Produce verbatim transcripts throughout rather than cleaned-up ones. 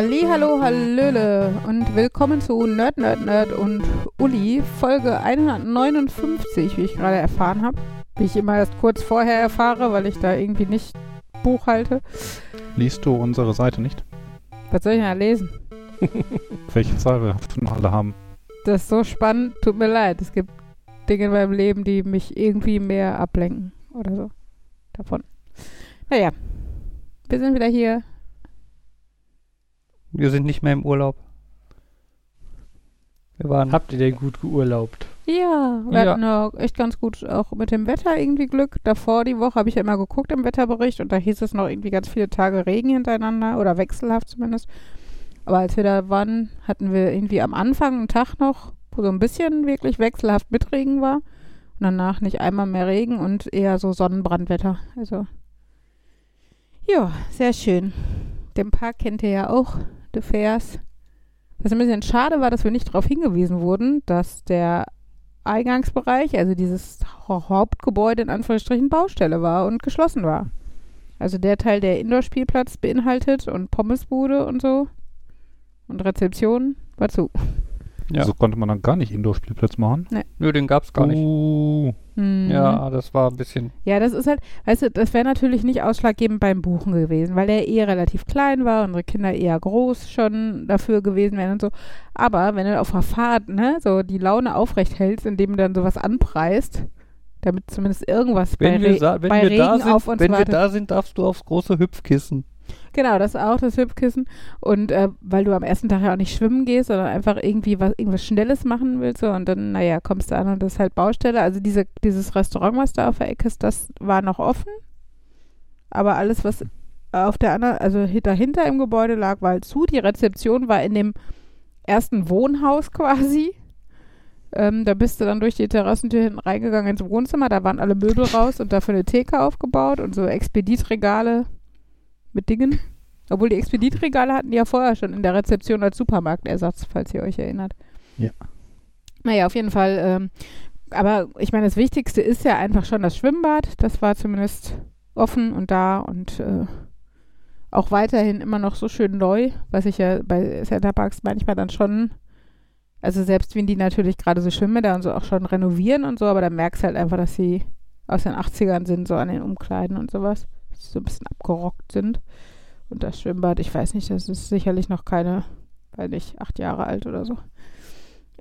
Halli, hallo, hallöle und willkommen zu Nerd, Nerd, Nerd und Uli, Folge hundertneunundfünfzig, wie ich gerade erfahren habe. Wie ich immer erst kurz vorher erfahre, weil ich da irgendwie nicht Buch halte. Liest du unsere Seite nicht? Was soll ich denn da lesen? Welche Zahl wir noch alle haben? Das ist so spannend, tut mir leid. Es gibt Dinge in meinem Leben, die mich irgendwie mehr ablenken oder so davon. Naja, wir sind wieder hier. Wir sind nicht mehr im Urlaub. Wir waren. Habt ihr denn gut geurlaubt? Ja, wir ja. hatten auch echt ganz gut auch mit dem Wetter irgendwie Glück. Davor die Woche habe ich ja immer geguckt im Wetterbericht und da hieß es noch irgendwie ganz viele Tage Regen hintereinander oder wechselhaft zumindest. Aber als wir da waren, hatten wir irgendwie am Anfang einen Tag noch, wo so ein bisschen wirklich wechselhaft mit Regen war und danach nicht einmal mehr Regen und eher so Sonnenbrandwetter. Also, ja, sehr schön. Den Park kennt ihr ja auch, de Fers. Was ein bisschen schade war, dass wir nicht darauf hingewiesen wurden, dass der Eingangsbereich, also dieses Hauptgebäude in Anführungsstrichen Baustelle war und geschlossen war. Also der Teil, der Indoor-Spielplatz beinhaltet und Pommesbude und so und Rezeption, war zu. Ja. So konnte man dann gar nicht Indoor-Spielplatz machen. Nee. Nö, den gab's gar nicht. Uh. Mhm. Ja, das war ein bisschen... Ja, das ist halt, weißt du, das wäre natürlich nicht ausschlaggebend beim Buchen gewesen, weil der eh relativ klein war, unsere Kinder eher groß schon dafür gewesen wären und so. Aber wenn du auf der Fahrt, ne, so die Laune aufrecht hältst, indem du dann sowas anpreist, damit zumindest irgendwas wenn bei, Re- sa- bei Regen sind, auf uns wenn wartet. Wenn wir da sind, darfst du aufs große Hüpfkissen. Genau, das auch, das Hüpfkissen. Und äh, weil du am ersten Tag ja auch nicht schwimmen gehst, sondern einfach irgendwie was irgendwas Schnelles machen willst so, und dann, naja, kommst du an und das ist halt Baustelle. Also diese, dieses Restaurant, was da auf der Ecke ist, das war noch offen. Aber alles, was auf der anderen, also dahinter im Gebäude lag, war halt zu. Die Rezeption war in dem ersten Wohnhaus quasi. Ähm, da bist du dann durch die Terrassentür hinten reingegangen ins Wohnzimmer, da waren alle Möbel raus und dafür eine Theke aufgebaut und so Expeditregale mit Dingen. Obwohl die Expeditregale hatten die ja vorher schon in der Rezeption als Supermarktersatz, falls ihr euch erinnert. Ja. Naja, auf jeden Fall. Ähm, aber ich meine, das Wichtigste ist ja einfach schon das Schwimmbad. Das war zumindest offen und da und äh, auch weiterhin immer noch so schön neu, was ich ja bei Centerparks manchmal dann schon, also selbst wenn die natürlich gerade so Schwimmbäder und so auch schon renovieren und so, aber da merkst du halt einfach, dass sie aus den achtzigern sind, so an den Umkleiden und sowas. So ein bisschen abgerockt sind. Und das Schwimmbad, ich weiß nicht, das ist sicherlich noch keine, weiß nicht, acht Jahre alt oder so.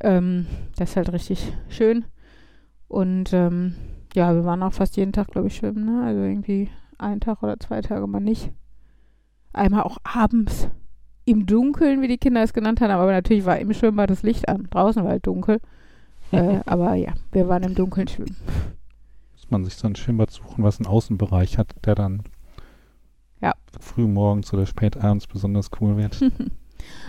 Ähm, das ist halt richtig schön. Und ähm, ja, wir waren auch fast jeden Tag, glaube ich, schwimmen, ne? Also irgendwie einen Tag oder zwei Tage mal nicht. Einmal auch abends im Dunkeln, wie die Kinder es genannt haben, aber natürlich war im Schwimmbad das Licht an. Draußen war halt dunkel. äh, aber ja, wir waren im Dunkeln schwimmen. Man sich so ein Schwimmbad suchen, was einen Außenbereich hat, der dann ja. frühmorgens oder spätabends besonders cool wird.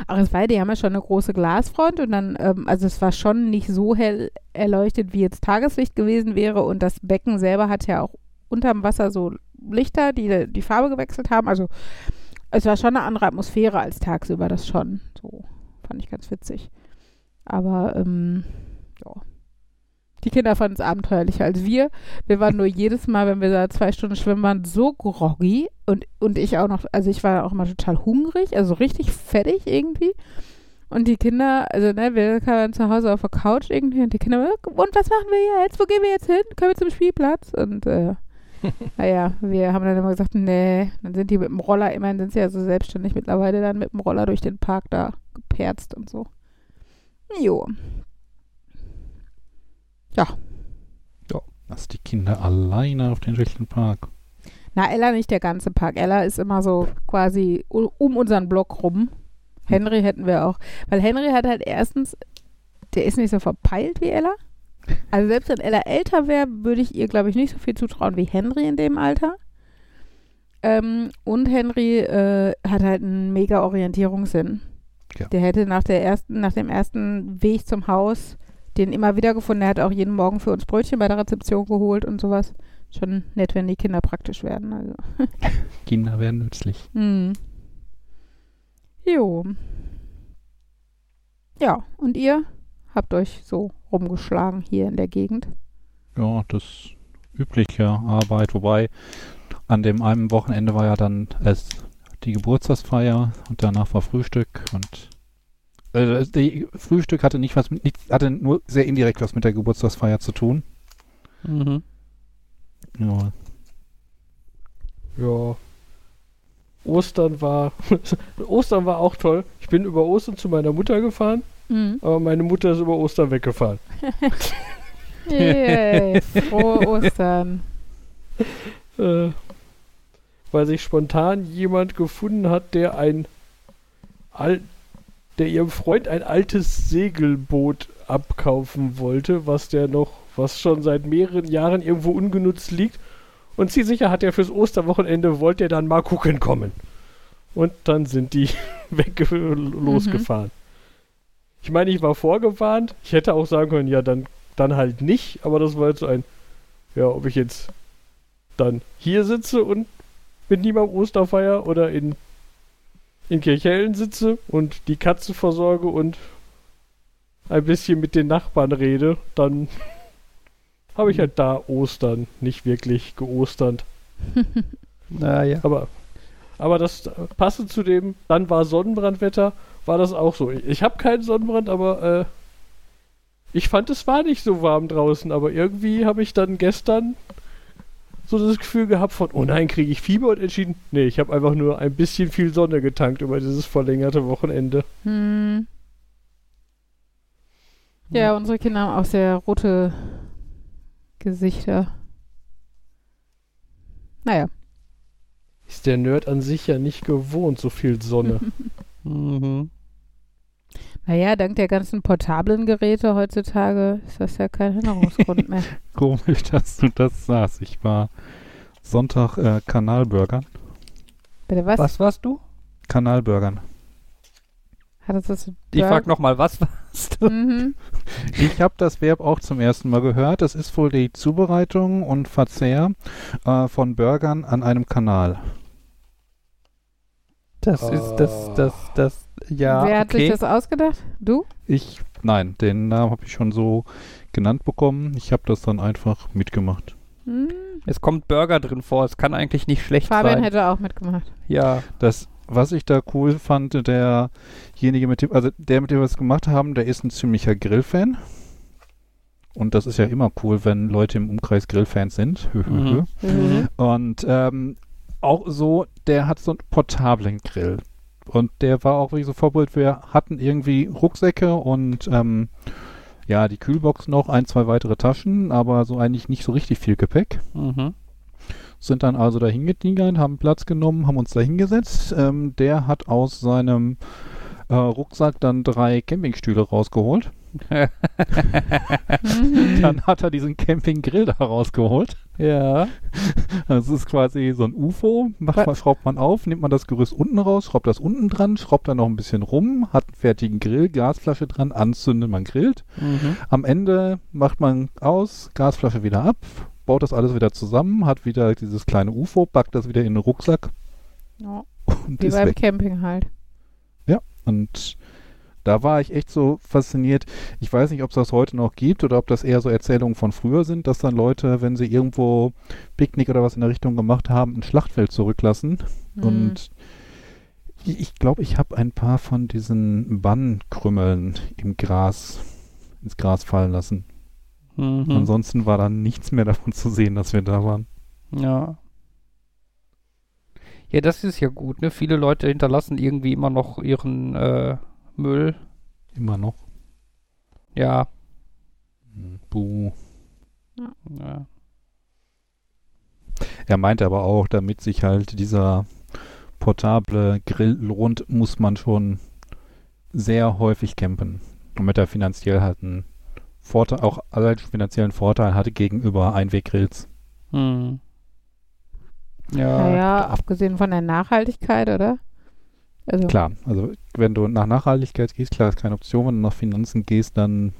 Aber es war, die haben ja schon eine große Glasfront und dann, ähm, also es war schon nicht so hell erleuchtet, wie jetzt Tageslicht gewesen wäre und das Becken selber hat ja auch unterm Wasser so Lichter, die die Farbe gewechselt haben, also es war schon eine andere Atmosphäre als tagsüber, das schon. So, fand ich ganz witzig. Aber, ähm, ja. Die Kinder fanden es abenteuerlicher als wir. Wir waren nur jedes Mal, wenn wir da zwei Stunden schwimmen waren, so groggy. Und, und ich auch noch, also ich war auch immer total hungrig, also richtig fettig irgendwie. Und die Kinder, also ne, wir kamen zu Hause auf der Couch irgendwie und die Kinder, und was machen wir jetzt? Wo gehen wir jetzt hin? Können wir zum Spielplatz? Und äh, naja, wir haben dann immer gesagt, nee. Dann sind die mit dem Roller, immerhin sind sie ja so selbstständig mittlerweile, dann mit dem Roller durch den Park da geperzt und so. Jo. Ja. Ja. Lass die Kinder alleine auf den richtigen Park. Na, Ella nicht der ganze Park. Ella ist immer so quasi um unseren Block rum. Henry hätten wir auch. Weil Henry hat halt erstens, der ist nicht so verpeilt wie Ella. Also selbst wenn Ella älter wäre, würde ich ihr, glaube ich, nicht so viel zutrauen wie Henry in dem Alter. Ähm, und Henry äh, hat halt einen mega Orientierungssinn. Ja. Der hätte nach der ersten, nach dem ersten Weg zum Haus den immer wieder gefunden. Er hat auch jeden Morgen für uns Brötchen bei der Rezeption geholt und sowas. Schon nett, wenn die Kinder praktisch werden. Also. Kinder werden nützlich. Mm. Jo. Ja, und ihr habt euch so rumgeschlagen hier in der Gegend? Ja, das übliche Arbeit. Wobei an dem einen Wochenende war ja dann es die Geburtstagsfeier und danach war Frühstück und äh, die Frühstück hatte nicht was mit, nicht, hatte nur sehr indirekt was mit der Geburtstagsfeier zu tun. Mhm. Ja. Ja. Ostern war Ostern war auch toll. Ich bin über Ostern zu meiner Mutter gefahren, mhm. aber meine Mutter ist über Ostern weggefahren. Yay, frohe Ostern. Äh, weil sich spontan jemand gefunden hat, der ein Al- der ihrem Freund ein altes Segelboot abkaufen wollte, was der noch, was schon seit mehreren Jahren irgendwo ungenutzt liegt. Und sie sicher hat er fürs Osterwochenende, wollte er dann mal gucken kommen. Und dann sind die weg losgefahren. Mhm. Ich meine, ich war vorgewarnt. Ich hätte auch sagen können, ja, dann, dann halt nicht. Aber das war jetzt ein, ja, ob ich jetzt dann hier sitze und mit niemandem Osterfeier oder in, in Kirchhellen sitze und die Katzen versorge und ein bisschen mit den Nachbarn rede, dann... habe ich halt da Ostern nicht wirklich geosternt. Naja. Aber, aber das passend zu dem, dann war Sonnenbrandwetter, war das auch so. Ich habe keinen Sonnenbrand, aber äh, ich fand, es war nicht so warm draußen, aber irgendwie habe ich dann gestern so das Gefühl gehabt von, oh nein, kriege ich Fieber und entschieden, nee, ich habe einfach nur ein bisschen viel Sonne getankt über dieses verlängerte Wochenende. Hm. Ja, unsere Kinder haben auch sehr rote Gesichter. Naja. Ist der Nerd an sich ja nicht gewohnt, so viel Sonne. Mhm. Naja, dank der ganzen portablen Geräte heutzutage ist das ja kein Hinderungsgrund mehr. Komisch, dass du das sagst. Ich war Sonntag äh, Kanalburgern. Bitte was? Was warst du? Kanalburgern. Ich frag nochmal, was warst du? Mhm. Ich habe das Verb auch zum ersten Mal gehört. Das ist wohl die Zubereitung und Verzehr äh, von Burgern an einem Kanal. Das oh. ist das, das, das, ja. Wer hat okay. sich das ausgedacht? Du? Ich, nein, den Namen habe ich schon so genannt bekommen. Ich habe das dann einfach mitgemacht. Mhm. Es kommt Burger drin vor. Es kann eigentlich nicht schlecht Fabian sein. Fabian hätte auch mitgemacht. Ja. Das Was ich da cool fand, derjenige, mit dem, also der, mit dem wir es gemacht haben, der ist ein ziemlicher Grillfan. Und das ist ja immer cool, wenn Leute im Umkreis Grillfans sind. Mhm. Mhm. Und ähm, auch so, der hat so einen portablen Grill. Und der war auch wirklich so Vorbild. Wir hatten irgendwie Rucksäcke und ähm, ja, die Kühlbox noch, ein, zwei weitere Taschen, aber so eigentlich nicht so richtig viel Gepäck. Mhm. Sind dann also dahin getingert, haben Platz genommen, haben uns da hingesetzt. Ähm, der hat aus seinem äh, Rucksack dann drei Campingstühle rausgeholt. Dann hat er diesen Campinggrill da rausgeholt. Ja. Das ist quasi so ein U F O. Macht man, schraubt man auf, nimmt man das Gerüst unten raus, schraubt das unten dran, schraubt da noch ein bisschen rum, hat einen fertigen Grill, Gasflasche dran, anzündet, man grillt. Mhm. Am Ende macht man aus, Gasflasche wieder ab, baut das alles wieder zusammen, hat wieder dieses kleine U F O, packt das wieder in den Rucksack. Ja. Und wie beim weg. Camping halt. Ja, und da war ich echt so fasziniert. Ich weiß nicht, ob es das heute noch gibt oder ob das eher so Erzählungen von früher sind, dass dann Leute, wenn sie irgendwo Picknick oder was in der Richtung gemacht haben, ein Schlachtfeld zurücklassen. Mhm. Und ich glaube, ich habe ein paar von diesen Bannkrümmeln im Gras, ins Gras fallen lassen. Mhm. Ansonsten war dann nichts mehr davon zu sehen, dass wir da waren. Ja. Ja, das ist ja gut, ne? Viele Leute hinterlassen irgendwie immer noch ihren äh, Müll. Immer noch? Ja. Buh. Ja. Ja. Er meinte aber auch, damit sich halt dieser portable Grill lohnt, muss man schon sehr häufig campen. Damit er finanziell halt ein Vorteil, auch allein finanziellen Vorteil hatte gegenüber Einweggrills. Hm. Ja. Naja, abgesehen von der Nachhaltigkeit, oder? Also klar, also wenn du nach Nachhaltigkeit gehst, klar, ist keine Option, wenn du nach Finanzen gehst, dann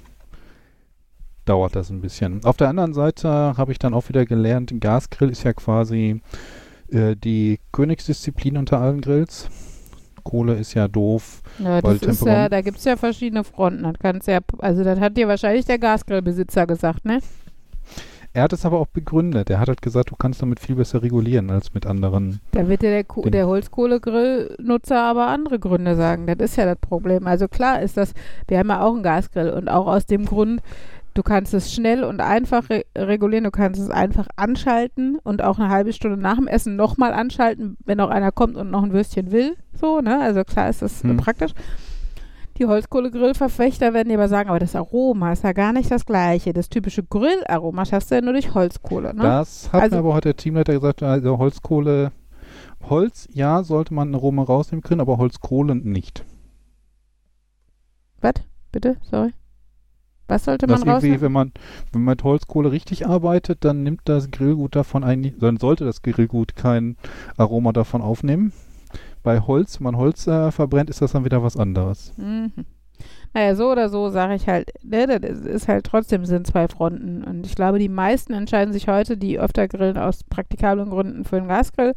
dauert das ein bisschen. Auf der anderen Seite habe ich dann auch wieder gelernt, ein Gasgrill ist ja quasi äh, die Königsdisziplin unter allen Grills. Kohle ist ja doof. Ja, das ist ja, da gibt es ja verschiedene Fronten. Das kann's ja, also das hat dir wahrscheinlich der Gasgrillbesitzer gesagt, ne? Er hat es aber auch begründet. Er hat halt gesagt, du kannst damit viel besser regulieren als mit anderen. Da wird ja der, Ko- der Holzkohlegrillnutzer aber andere Gründe sagen. Das ist ja das Problem. Also klar ist das, wir haben ja auch einen Gasgrill und auch aus dem Grund, du kannst es schnell und einfach re- regulieren, du kannst es einfach anschalten und auch eine halbe Stunde nach dem Essen nochmal anschalten, wenn auch einer kommt und noch ein Würstchen will. So, ne? Also klar ist das hm. praktisch. Die Holzkohlegrillverfechter werden dir aber sagen, aber das Aroma ist ja gar nicht das gleiche. Das typische Grillaroma schaffst du ja nur durch Holzkohle. Ne? Das hat also, mir aber heute der Teamleiter gesagt, also Holzkohle, Holz, ja, sollte man ein Aroma rausnehmen können, aber Holzkohle nicht. Was? Bitte? Sorry. Was sollte man das rausnehmen? Wenn man, wenn man mit Holzkohle richtig arbeitet, dann nimmt das Grillgut davon ein, dann sollte das Grillgut kein Aroma davon aufnehmen. Bei Holz, wenn man Holz äh, verbrennt, ist das dann wieder was anderes. Mhm. Naja, so oder so sage ich halt, ne, das ist halt trotzdem, sind zwei Fronten. Und ich glaube, die meisten entscheiden sich heute, die öfter grillen, aus praktikablen Gründen für einen Gasgrill.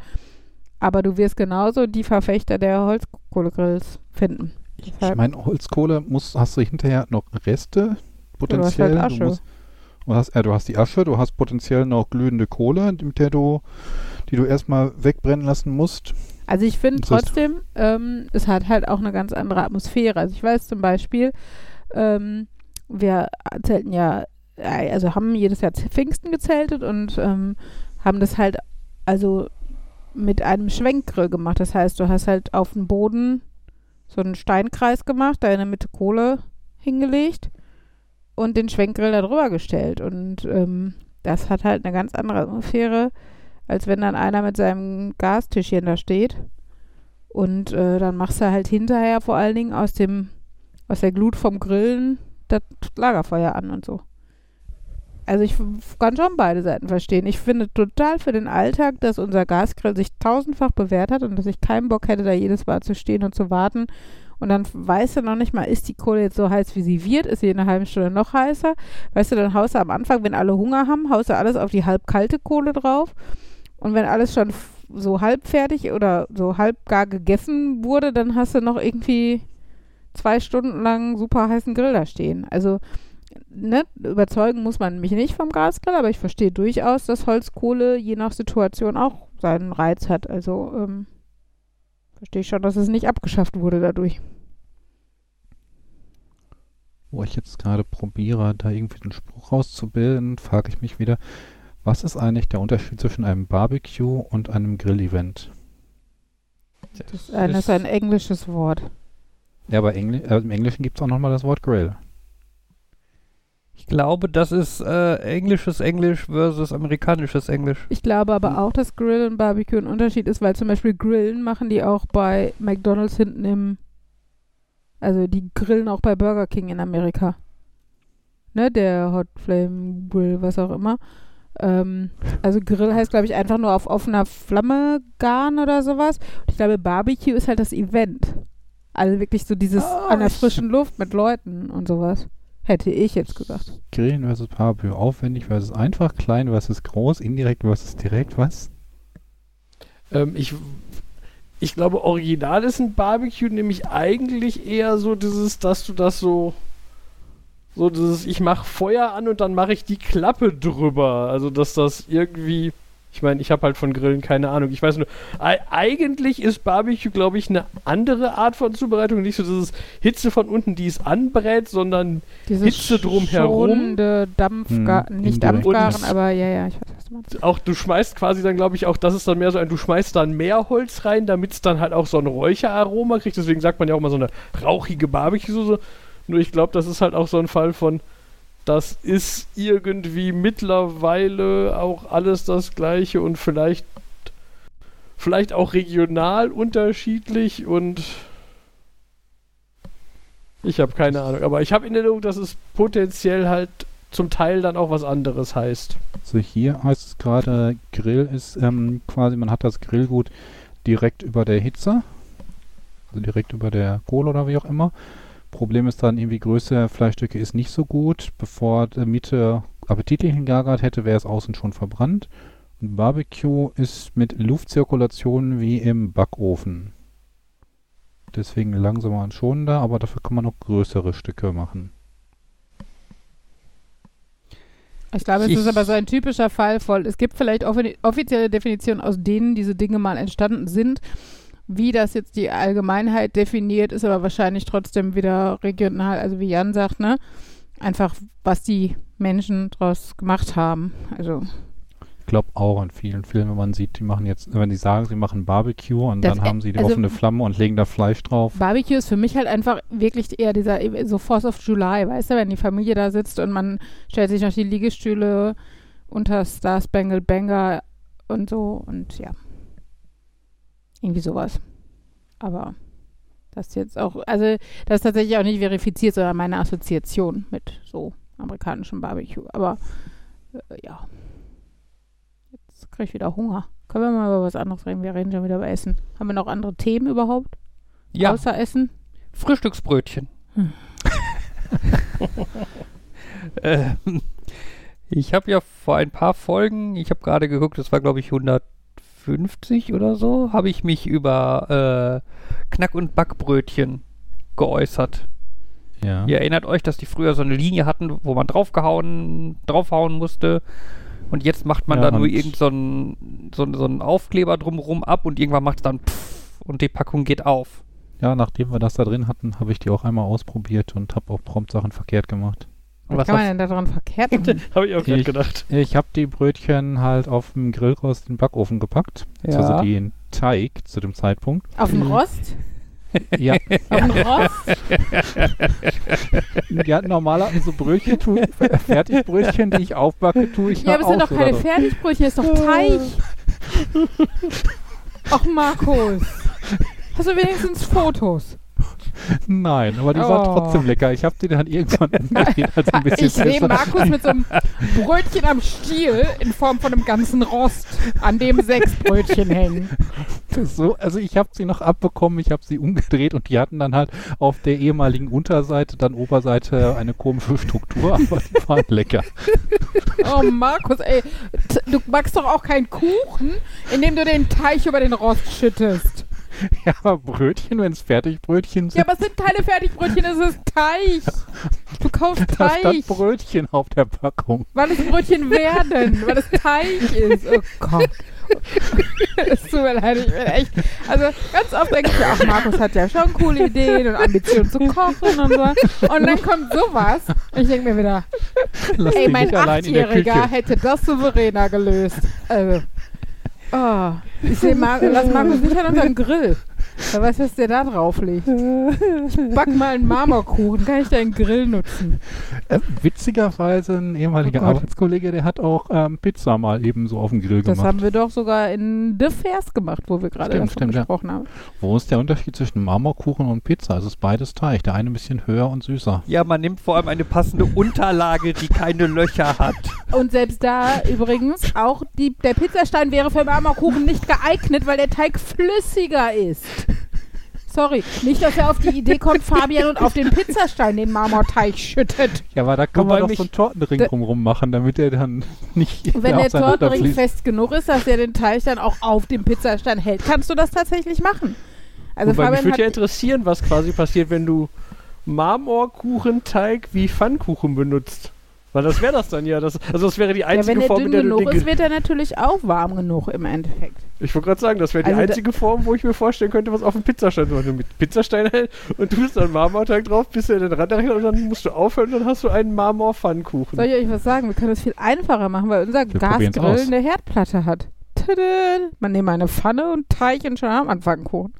Aber du wirst genauso die Verfechter der Holzkohlegrills finden. Deshalb. Ich meine, Holzkohle muss, hast du hinterher noch Reste potenziell. Du hast halt Asche. Du musst, du hast, äh, du hast die Asche, du hast potenziell noch glühende Kohle, mit der du, die du erstmal wegbrennen lassen musst. Also ich finde trotzdem, ähm, es hat halt auch eine ganz andere Atmosphäre. Also ich weiß zum Beispiel, ähm, wir zelten ja, also haben jedes Jahr Pfingsten gezeltet und ähm, haben das halt also mit einem Schwenkgrill gemacht. Das heißt, du hast halt auf dem Boden so einen Steinkreis gemacht, da in der Mitte Kohle hingelegt und den Schwenkgrill da drüber gestellt. Und ähm, das hat halt eine ganz andere Atmosphäre, als wenn dann einer mit seinem Gastischchen da steht. Und äh, dann machst du halt hinterher vor allen Dingen aus dem, aus der Glut vom Grillen das Lagerfeuer an und so. Also ich kann schon beide Seiten verstehen. Ich finde total für den Alltag, dass unser Gasgrill sich tausendfach bewährt hat und dass ich keinen Bock hätte, da jedes Mal zu stehen und zu warten. Und dann weißt du noch nicht mal, ist die Kohle jetzt so heiß, wie sie wird? Ist sie in einer halben Stunde noch heißer? Weißt du, dann haust du am Anfang, wenn alle Hunger haben, haust du alles auf die halbkalte Kohle drauf. Und wenn alles schon f- so halb fertig oder so halb gar gegessen wurde, dann hast du noch irgendwie zwei Stunden lang super heißen Grill da stehen. Also, ne, überzeugen muss man mich nicht vom Gasgrill, aber ich verstehe durchaus, dass Holzkohle je nach Situation auch seinen Reiz hat. Also, ähm, verstehe ich schon, dass es nicht abgeschafft wurde dadurch. Wo ich jetzt gerade probiere, da irgendwie den Spruch rauszubilden, frage ich mich wieder, was ist eigentlich der Unterschied zwischen einem Barbecue und einem Grillevent? Das ist ein, das ist ein englisches Wort. Ja, aber Engl- äh, im Englischen gibt es auch nochmal das Wort Grill. Ich glaube, das ist äh, englisches Englisch versus amerikanisches Englisch. Ich glaube aber auch, dass Grill und Barbecue ein Unterschied ist, weil zum Beispiel Grillen machen die auch bei McDonald's hinten im... Also die grillen auch bei Burger King in Amerika. Ne, der Hot Flame Grill, was auch immer. Also Grill heißt, glaube ich, einfach nur auf offener Flamme garen oder sowas. Und ich glaube, Barbecue ist halt das Event. Also wirklich so dieses oh, an der frischen Luft mit Leuten und sowas. Hätte ich jetzt gesagt. Grillen versus Barbecue. Aufwendig versus einfach. Klein versus groß. Indirekt versus direkt. Was? Ähm, ich, ich glaube, original ist ein Barbecue nämlich eigentlich eher so dieses, dass du das so... So, das ist, ich mache Feuer an und dann mache ich die Klappe drüber. Also, dass das irgendwie... Ich meine, ich habe halt von Grillen keine Ahnung. Ich weiß nur, e- eigentlich ist Barbecue, glaube ich, eine andere Art von Zubereitung. Nicht so dieses Hitze von unten, die es anbrät, sondern diese Hitze drumherum. Dampfgar- hm, nicht Dampfgaren, aber ja, ja, ich weiß, was du meinst. Auch du schmeißt quasi dann, glaube ich, auch das ist dann mehr so ein, du schmeißt dann mehr Holz rein, damit es dann halt auch so ein Räucheraroma kriegt. Deswegen sagt man ja auch mal so eine rauchige Barbecue-Soße. Nur ich glaube, das ist halt auch so ein Fall von, das ist irgendwie mittlerweile auch alles das Gleiche und vielleicht, vielleicht auch regional unterschiedlich und ich habe keine Ahnung. Aber ich habe in Erinnerung, dass es potenziell halt zum Teil dann auch was anderes heißt. Also hier heißt es gerade, Grill ist ähm, quasi, man hat das Grillgut direkt über der Hitze, also direkt über der Kohle oder wie auch immer. Problem ist dann irgendwie, Größe Fleischstücke ist nicht so gut. Bevor der Miete appetitlich gegart hätte, wäre es außen schon verbrannt. Und Barbecue ist mit Luftzirkulation wie im Backofen. Deswegen langsamer und schonender, aber dafür kann man noch größere Stücke machen. Ich glaube, es ist aber so ein typischer Fall voll. Es gibt vielleicht offizielle Definitionen, aus denen diese Dinge mal entstanden sind. Wie das jetzt die Allgemeinheit definiert, ist aber wahrscheinlich trotzdem wieder regional, also wie Jan sagt, ne? Einfach, was die Menschen draus gemacht haben. Also ich glaube auch an vielen Filmen, wenn man sieht, die machen jetzt, wenn die sagen, sie machen Barbecue und das, dann haben sie die also offene Flamme und legen da Fleisch drauf. Barbecue ist für mich halt einfach wirklich eher dieser, so Fourth of July, weißt du, wenn die Familie da sitzt und man stellt sich noch die Liegestühle unter Star Spangled Banner und so und ja. Irgendwie sowas. Aber das jetzt auch, also das ist tatsächlich auch nicht verifiziert, sondern meine Assoziation mit so amerikanischem Barbecue. Aber äh, ja. Jetzt kriege ich wieder Hunger. Können wir mal über was anderes reden? Wir reden schon wieder über Essen. Haben wir noch andere Themen überhaupt? Ja. Außer Essen? Frühstücksbrötchen. Hm. ähm, ich habe ja vor ein paar Folgen, ich habe gerade geguckt, das war glaube ich hundertfünfzig oder so, habe ich mich über äh, Knack- und Backbrötchen geäußert. Ja. Ihr erinnert euch, dass die früher so eine Linie hatten, wo man draufgehauen, draufhauen musste und jetzt macht man ja, da nur irgend so einen so, so einen Aufkleber drumherum ab und irgendwann macht es dann pff und die Packung geht auf. Ja, nachdem wir das da drin hatten, habe ich die auch einmal ausprobiert und habe auch prompt Sachen verkehrt gemacht. Was kann man denn da dran verkehrt machen? Habe ich auch gerade gedacht. Ich habe die Brötchen halt auf dem Grillrost in den Backofen gepackt. Ja. Also den Teig zu dem Zeitpunkt. Auf den Rost? Ja. Auf den Rost? Ja, normalerweise so Brötchen tue ich, Fertigbrötchen, die ich aufbacke, tue ich ja, halt auch. Ja, aber es sind doch keine so Fertigbrötchen, es ist doch Teig. Ach, Markus. Hast du wenigstens Fotos? Nein, aber die oh. war trotzdem lecker. Ich habe die dann irgendwann angedreht, als ein bisschen Ich sehe Markus mit so einem Brötchen am Stiel in Form von einem ganzen Rost, an dem sechs Brötchen hängen. So, also ich habe sie noch abbekommen, ich habe sie umgedreht und die hatten dann halt auf der ehemaligen Unterseite, dann Oberseite eine komische Struktur, aber die waren lecker. Oh Markus, ey, du backst doch auch keinen Kuchen, indem du den Teig über den Rost schüttest. Ja, aber Brötchen, wenn es Fertigbrötchen sind. Ja, aber es sind keine Fertigbrötchen, es ist Teig. Du kaufst Teig. Da stand Brötchen auf der Packung. Weil es Brötchen werden, weil es Teig ist. Oh Gott. Es tut mir leid, ich bin echt. Also ganz oft denke ich mir, ach, Markus hat ja schon coole Ideen und Ambitionen zu kochen und so. Und dann kommt sowas und ich denke mir wieder, lass ey, mein Achtjähriger hätte das souveräner gelöst. Also. Oh, ich sehe Mar- lass Markus nicht an unseren Grill. Wer weiß, was der da drauf legt. Ich back mal einen Marmorkuchen, kann ich deinen Grill nutzen. Äh, witzigerweise ein ehemaliger oh Arbeitskollege, der hat auch ähm, Pizza mal eben so auf dem Grill das gemacht. Das haben wir doch sogar in The Fairs gemacht, wo wir gerade davon stimmt, gesprochen ja. haben. Wo ist der Unterschied zwischen Marmorkuchen und Pizza? Es ist beides Teig, der eine ein bisschen höher und süßer. Ja, man nimmt vor allem eine passende Unterlage, die keine Löcher hat. Und selbst da übrigens, auch die, der Pizzastein wäre für Marmorkuchen nicht geeignet, weil der Teig flüssiger ist. Sorry, nicht, dass er auf die Idee kommt, Fabian und auf den Pizzastein den Marmorteig schüttet. Ja, aber da kann Wobei man doch so einen Tortenring drumrum machen, damit er dann nicht... Wenn der Tortenring fest genug ist, dass er den Teig dann auch auf dem Pizzastein hält, kannst du das tatsächlich machen. Also Wobei, Fabian mich würde ja interessieren, was quasi passiert, wenn du Marmorkuchenteig wie Pfannkuchen benutzt. Weil das wäre das dann ja. Das, also das wäre die einzige ja, Form, in der du... Wenn er dünn genug ist, wird er natürlich auch warm genug im Endeffekt. Ich wollte gerade sagen, das wäre also die einzige Form, wo ich mir vorstellen könnte, was auf dem Pizzastein ist. Wenn du mit Pizzastein hältst und du bist dann Marmorteig drauf, bist du in den Rand und dann musst du aufhören und dann hast du einen Marmorpfannkuchen. Soll ich euch was sagen? Wir können das viel einfacher machen, weil unser wir Gasgrill eine Herdplatte hat. Tada! Man nimmt eine Pfanne und Teig und schon am Anfang Kuchen.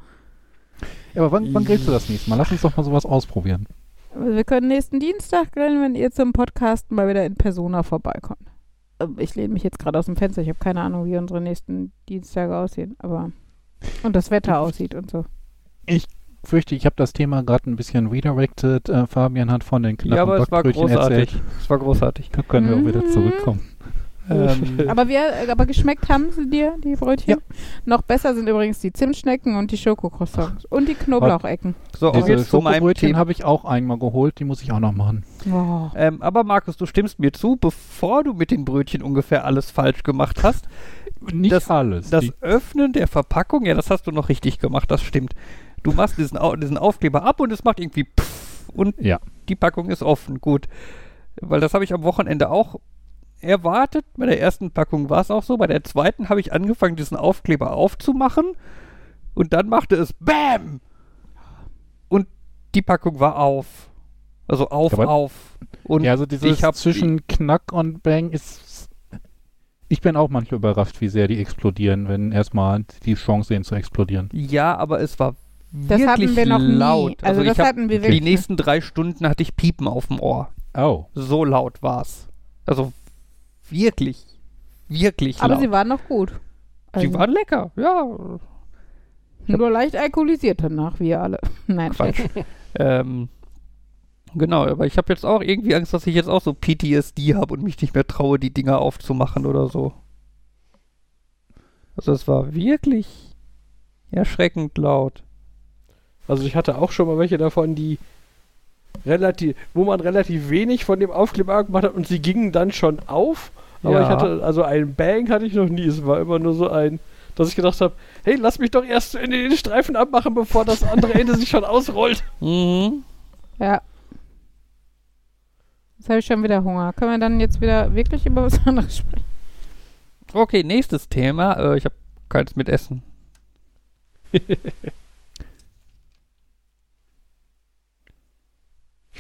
Ja, aber wann, wann grillst du das nächste Mal? Lass uns doch mal sowas ausprobieren. Wir können nächsten Dienstag grillen, wenn ihr zum Podcast mal wieder in Persona vorbeikommt. Ich lehne mich jetzt gerade aus dem Fenster. Ich habe keine Ahnung, wie unsere nächsten Dienstage aussehen, aber und das Wetter aussieht und so. Ich fürchte, ich habe das Thema gerade ein bisschen redirected. Äh, Fabian hat von den Knack- und Backbrötchen erzählt. Ja, aber es war großartig. Es war großartig. Da können wir mhm. auch wieder zurückkommen. Ähm. Aber, wir, aber geschmeckt haben sie dir, die Brötchen? Ja. Noch besser sind übrigens die Zimtschnecken und die Schokocroissants und die Knoblauchecken. So, und jetzt zu meinem Brötchen habe ich auch einmal geholt, die muss ich auch noch machen. Oh. Ähm, aber Markus, du stimmst mir zu, bevor du mit den Brötchen ungefähr alles falsch gemacht hast. Nicht das, alles. Das die Öffnen der Verpackung, ja, das hast du noch richtig gemacht, das stimmt. Du machst diesen, diesen Aufkleber ab und es macht irgendwie pff und ja. die Packung ist offen, gut. Weil das habe ich am Wochenende auch erwartet. Bei der ersten Packung war es auch so. Bei der zweiten habe ich angefangen, diesen Aufkleber aufzumachen. Und dann machte es BAM! Und die Packung war auf. Also auf, aber, auf. Und ja, also dieses ich hab, zwischen Knack und Bang ist... Ich bin auch manchmal überrascht, wie sehr die explodieren, wenn erstmal die Chance sehen zu explodieren. Ja, aber es war das wirklich wir laut. Also, also das ich hatten hab, wir wirklich. Die nächsten drei Stunden hatte ich Piepen auf dem Ohr. Oh. So laut war's. Also wirklich, wirklich aber laut. Aber sie waren noch gut. Also sie waren lecker, ja. Nur leicht alkoholisiert danach, wir alle. Nein, Quatsch. ähm... Genau, aber ich habe jetzt auch irgendwie Angst, dass ich jetzt auch so P T S D habe und mich nicht mehr traue, die Dinger aufzumachen oder so. Also es war wirklich erschreckend laut. Also ich hatte auch schon mal welche davon, die relativ, wo man relativ wenig von dem Aufkleber gemacht hat und sie gingen dann schon auf. Aber ja. ich hatte, also einen Bang hatte ich noch nie, es war immer nur so ein... dass ich gedacht habe, hey, lass mich doch erst in den Streifen abmachen, bevor das andere Ende sich schon ausrollt. Mhm. Ja. Jetzt habe ich schon wieder Hunger. Können wir dann jetzt wieder wirklich über was anderes sprechen? Okay, nächstes Thema. Äh, ich habe keins mit Essen. Ich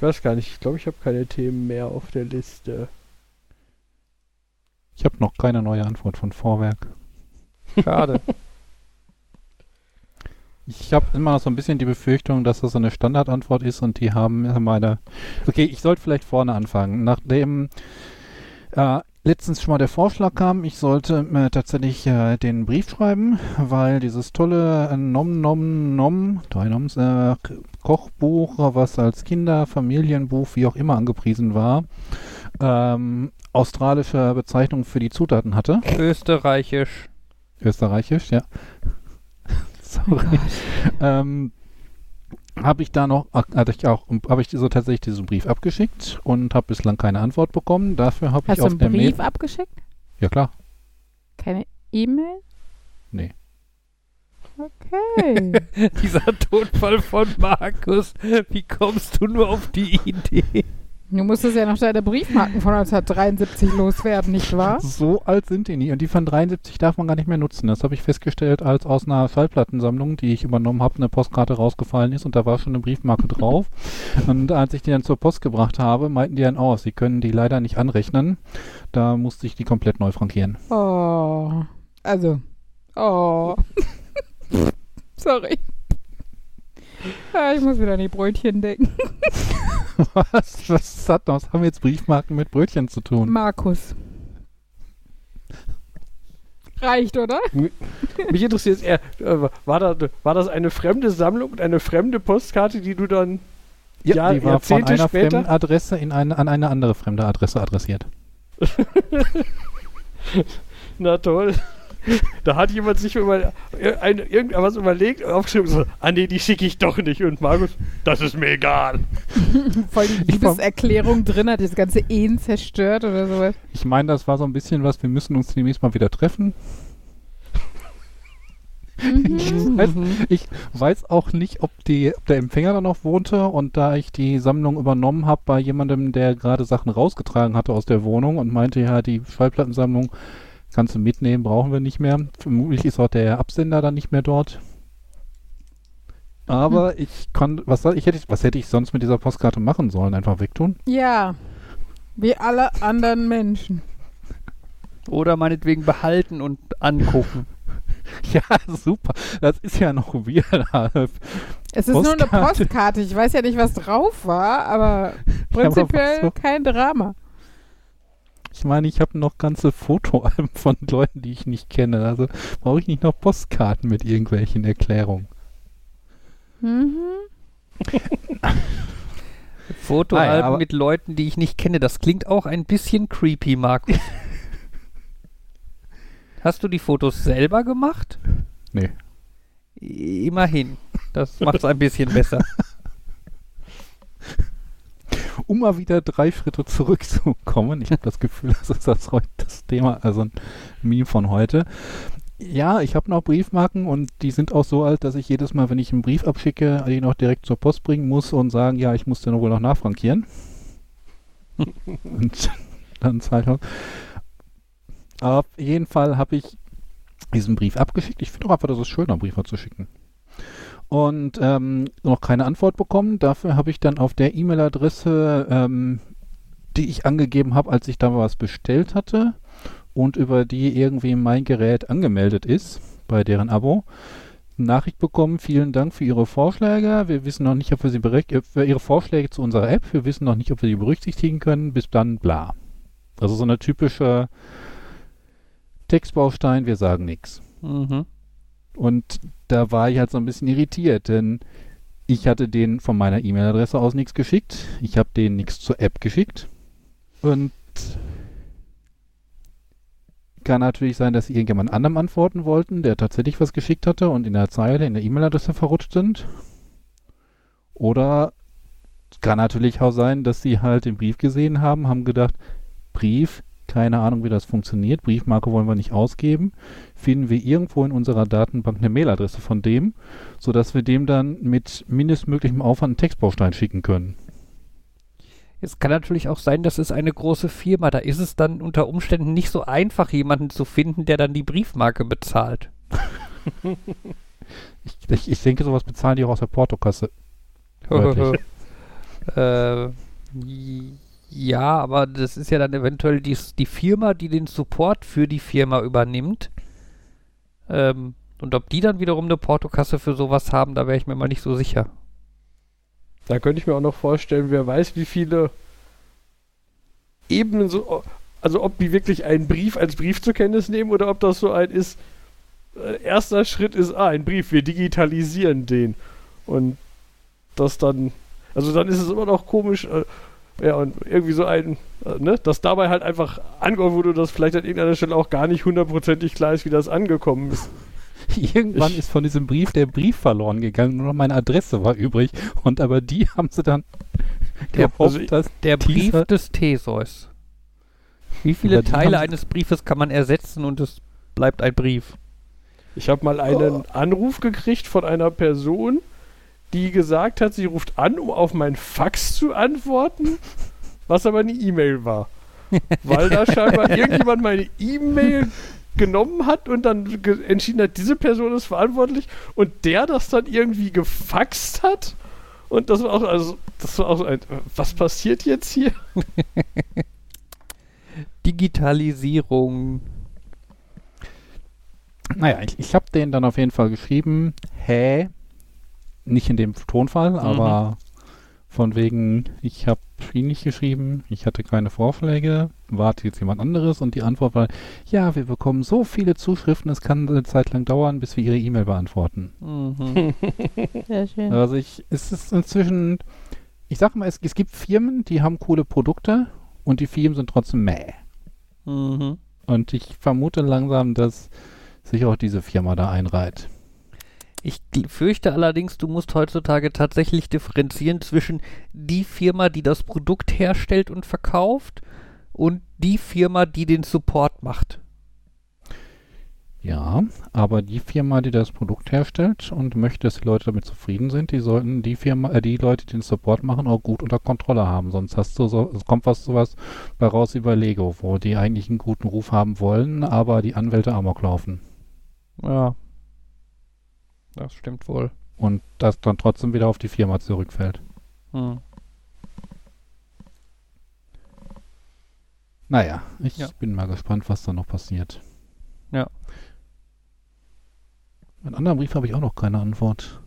weiß gar nicht. Ich glaube, ich habe keine Themen mehr auf der Liste. Ich habe noch keine neue Antwort von Vorwerk. Schade. Ich habe immer noch so ein bisschen die Befürchtung, dass das so eine Standardantwort ist und die haben meine... Okay, ich sollte vielleicht vorne anfangen. Nachdem äh, letztens schon mal der Vorschlag kam, ich sollte äh, tatsächlich äh, den Brief schreiben, weil dieses tolle äh, Nom, Nom, Nom, drei Noms, äh, Kochbuch, was als Kinder-, Familienbuch, wie auch immer angepriesen war, ähm, australische Bezeichnung für die Zutaten hatte. Österreichisch. Österreichisch, ja. Sorry. ähm, habe ich da noch, hatte ich auch, habe ich so tatsächlich diesen Brief abgeschickt und habe bislang keine Antwort bekommen. Dafür habe ich auf der Mail... Hast du einen Brief abgeschickt? Ja, klar. Keine E-Mail? Nee. Okay. Dieser Tonfall von Markus, wie kommst du nur auf die Idee? Du musstest ja noch deine Briefmarken von neunzehnhundertdreiundsiebzig loswerden, nicht wahr? So alt sind die nie. Und die von dreiundsiebzig darf man gar nicht mehr nutzen. Das habe ich festgestellt, als aus einer Schallplattensammlung, die ich übernommen habe, eine Postkarte rausgefallen ist und da war schon eine Briefmarke drauf. Und als ich die dann zur Post gebracht habe, meinten die dann auch, sie können die leider nicht anrechnen. Da musste ich die komplett neu frankieren. Oh. Also. Oh. Sorry. Ah, ich muss wieder an die Brötchen denken. Was? Was hat das? Haben jetzt Briefmarken mit Brötchen zu tun? Markus. Reicht, oder? Mich interessiert es eher, äh, war, da, war das eine fremde Sammlung und eine fremde Postkarte, die du dann ja, Jahr, die war Jahrzehnte von einer später? Fremden Adresse in eine, an eine andere fremde Adresse adressiert. Na toll. Da hat jemand sich über irgendwas überlegt und aufgeschrieben so, ah nee, die schicke ich doch nicht. Und Markus, das ist mir egal. Voll die Liebeserklärung drin, hat das ganze Ehen zerstört oder sowas. Ich meine, das war so ein bisschen was, wir müssen uns demnächst mal wieder treffen. Ich weiß, ich weiß auch nicht, ob, die, ob der Empfänger da noch wohnte und da ich die Sammlung übernommen habe bei jemandem, der gerade Sachen rausgetragen hatte aus der Wohnung und meinte ja, die Schallplattensammlung kannst du mitnehmen, brauchen wir nicht mehr. Vermutlich ist auch der Absender dann nicht mehr dort. Aber hm. ich kann, was, ich hätte, was hätte ich sonst mit dieser Postkarte machen sollen? Einfach wegtun? Ja, wie alle anderen Menschen. Oder meinetwegen behalten und angucken. Ja, super. Das ist ja noch weirder. Es ist Postkarte. Nur eine Postkarte. Ich weiß ja nicht, was drauf war, aber prinzipiell ja, aber kein Drama. Ich meine, ich habe noch ganze Fotoalben von Leuten, die ich nicht kenne. Also brauche ich nicht noch Postkarten mit irgendwelchen Erklärungen. Mhm. Fotoalben Nein, mit Leuten, die ich nicht kenne. Das klingt auch ein bisschen creepy, Markus. Hast du die Fotos selber gemacht? Nee. Immerhin. Das macht es ein bisschen besser. Um mal wieder drei Schritte zurückzukommen. Ich habe das Gefühl, das ist das, heute das Thema, also ein Meme von heute. Ja, ich habe noch Briefmarken und die sind auch so alt, dass ich jedes Mal, wenn ich einen Brief abschicke, den auch direkt zur Post bringen muss und sagen, ja, ich muss den wohl noch nachfrankieren. Und dann zahlt man. Auf jeden Fall habe ich diesen Brief abgeschickt. Ich finde auch einfach, dass es schön ist, einen Brief mal zu schicken. Und ähm, noch keine Antwort bekommen. Dafür habe ich dann auf der E-Mail-Adresse, ähm, die ich angegeben habe, als ich da was bestellt hatte und über die irgendwie mein Gerät angemeldet ist, bei deren Abo, Nachricht bekommen, vielen Dank für Ihre Vorschläge. Wir wissen noch nicht, ob wir sie berechtigen, Ihre Vorschläge zu unserer App, wir wissen noch nicht, ob wir sie berücksichtigen können. Bis dann, bla. Also so eine typische Textbaustein, wir sagen nichts. Mhm. Und da war ich halt so ein bisschen irritiert, denn ich hatte denen von meiner E-Mail-Adresse aus nichts geschickt. Ich habe denen nichts zur App geschickt. Und kann natürlich sein, dass sie irgendjemand anderem antworten wollten, der tatsächlich was geschickt hatte und in der Zeile, in der E-Mail-Adresse verrutscht sind. Oder es kann natürlich auch sein, dass sie halt den Brief gesehen haben, haben gedacht, Brief, keine Ahnung, wie das funktioniert, Briefmarke wollen wir nicht ausgeben, finden wir irgendwo in unserer Datenbank eine Mailadresse von dem, sodass wir dem dann mit mindestmöglichem Aufwand einen Textbaustein schicken können. Es kann natürlich auch sein, das ist eine große Firma. Da ist es dann unter Umständen nicht so einfach, jemanden zu finden, der dann die Briefmarke bezahlt. ich, ich, ich denke, sowas bezahlen die auch aus der Portokasse. äh, ja, aber das ist ja dann eventuell die, die Firma, die den Support für die Firma übernimmt. Ähm, und ob die dann wiederum eine Portokasse für sowas haben, da wäre ich mir mal nicht so sicher. Da könnte ich mir auch noch vorstellen, wer weiß, wie viele Ebenen so, also ob die wirklich einen Brief als Brief zur Kenntnis nehmen oder ob das so ein ist, äh, erster Schritt ist, ah, ein Brief, wir digitalisieren den. Und das dann, also dann ist es immer noch komisch, äh, ja, und irgendwie so ein, äh, ne, dass dabei halt einfach angekommen wurde, dass vielleicht an irgendeiner Stelle auch gar nicht hundertprozentig klar ist, wie das angekommen ist. Irgendwann ich, ist von diesem Brief der Brief verloren gegangen, nur noch meine Adresse war übrig. Und aber die haben sie dann der, gehofft, also dass der Brief des Theseus. Wie viele Teile eines Briefes kann man ersetzen und es bleibt ein Brief? Ich habe mal einen oh. Anruf gekriegt von einer Person, die gesagt hat, sie ruft an, um auf mein Fax zu antworten, was aber eine E-Mail war. Weil da scheinbar irgendjemand meine E-Mail genommen hat und dann ge- entschieden hat, diese Person ist verantwortlich und der das dann irgendwie gefaxt hat und das war auch, also das war auch so ein, was passiert jetzt hier? Digitalisierung. Naja, ich, ich habe denen dann auf jeden Fall geschrieben, hä? Nicht in dem Tonfall, mhm. aber von wegen, ich habe ihn nicht geschrieben, ich hatte keine Vorschläge, wartet jetzt jemand anderes? Und die Antwort war, ja, wir bekommen so viele Zuschriften, es kann eine Zeit lang dauern, bis wir ihre E-Mail beantworten. Mhm. Sehr schön. Also ich, es ist inzwischen, ich sag mal, es, es gibt Firmen, die haben coole Produkte und die Firmen sind trotzdem mäh. Mhm. Und ich vermute langsam, dass sich auch diese Firma da einreiht. Ich fürchte allerdings, du musst heutzutage tatsächlich differenzieren zwischen die Firma, die das Produkt herstellt und verkauft und die Firma, die den Support macht. Ja, aber die Firma, die das Produkt herstellt und möchte, dass die Leute damit zufrieden sind, die sollten die Firma, äh, die Leute, die den Support machen, auch gut unter Kontrolle haben. Sonst hast du so, es kommt fast sowas bei raus über Lego, wo die eigentlich einen guten Ruf haben wollen, aber die Anwälte amok laufen. Ja. Das stimmt wohl. Und das dann trotzdem wieder auf die Firma zurückfällt. Hm. Naja, ich ja. bin mal gespannt, was da noch passiert. Ja. Einen anderen Brief habe ich auch noch keine Antwort.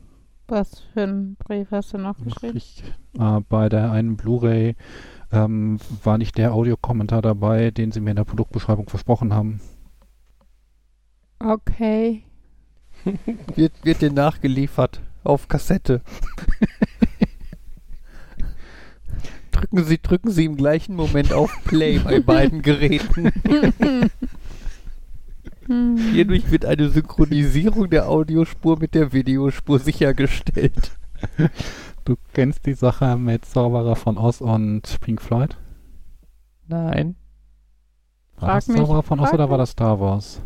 Was für einen Brief hast du noch geschrieben? Ich, äh, bei der einen Blu-ray ähm, war nicht der Audiokommentar dabei, den sie mir in der Produktbeschreibung versprochen haben. Okay. Wird, wird dir nachgeliefert. Auf Kassette. drücken Sie, drücken Sie im gleichen Moment auf Play bei beiden Geräten. Hierdurch wird eine Synchronisierung der Audiospur mit der Videospur sichergestellt. Du kennst die Sache mit Zauberer von Oz und Pink Floyd? Nein. War Frag das mich. Zauberer von Oz Frag oder war das Star Wars?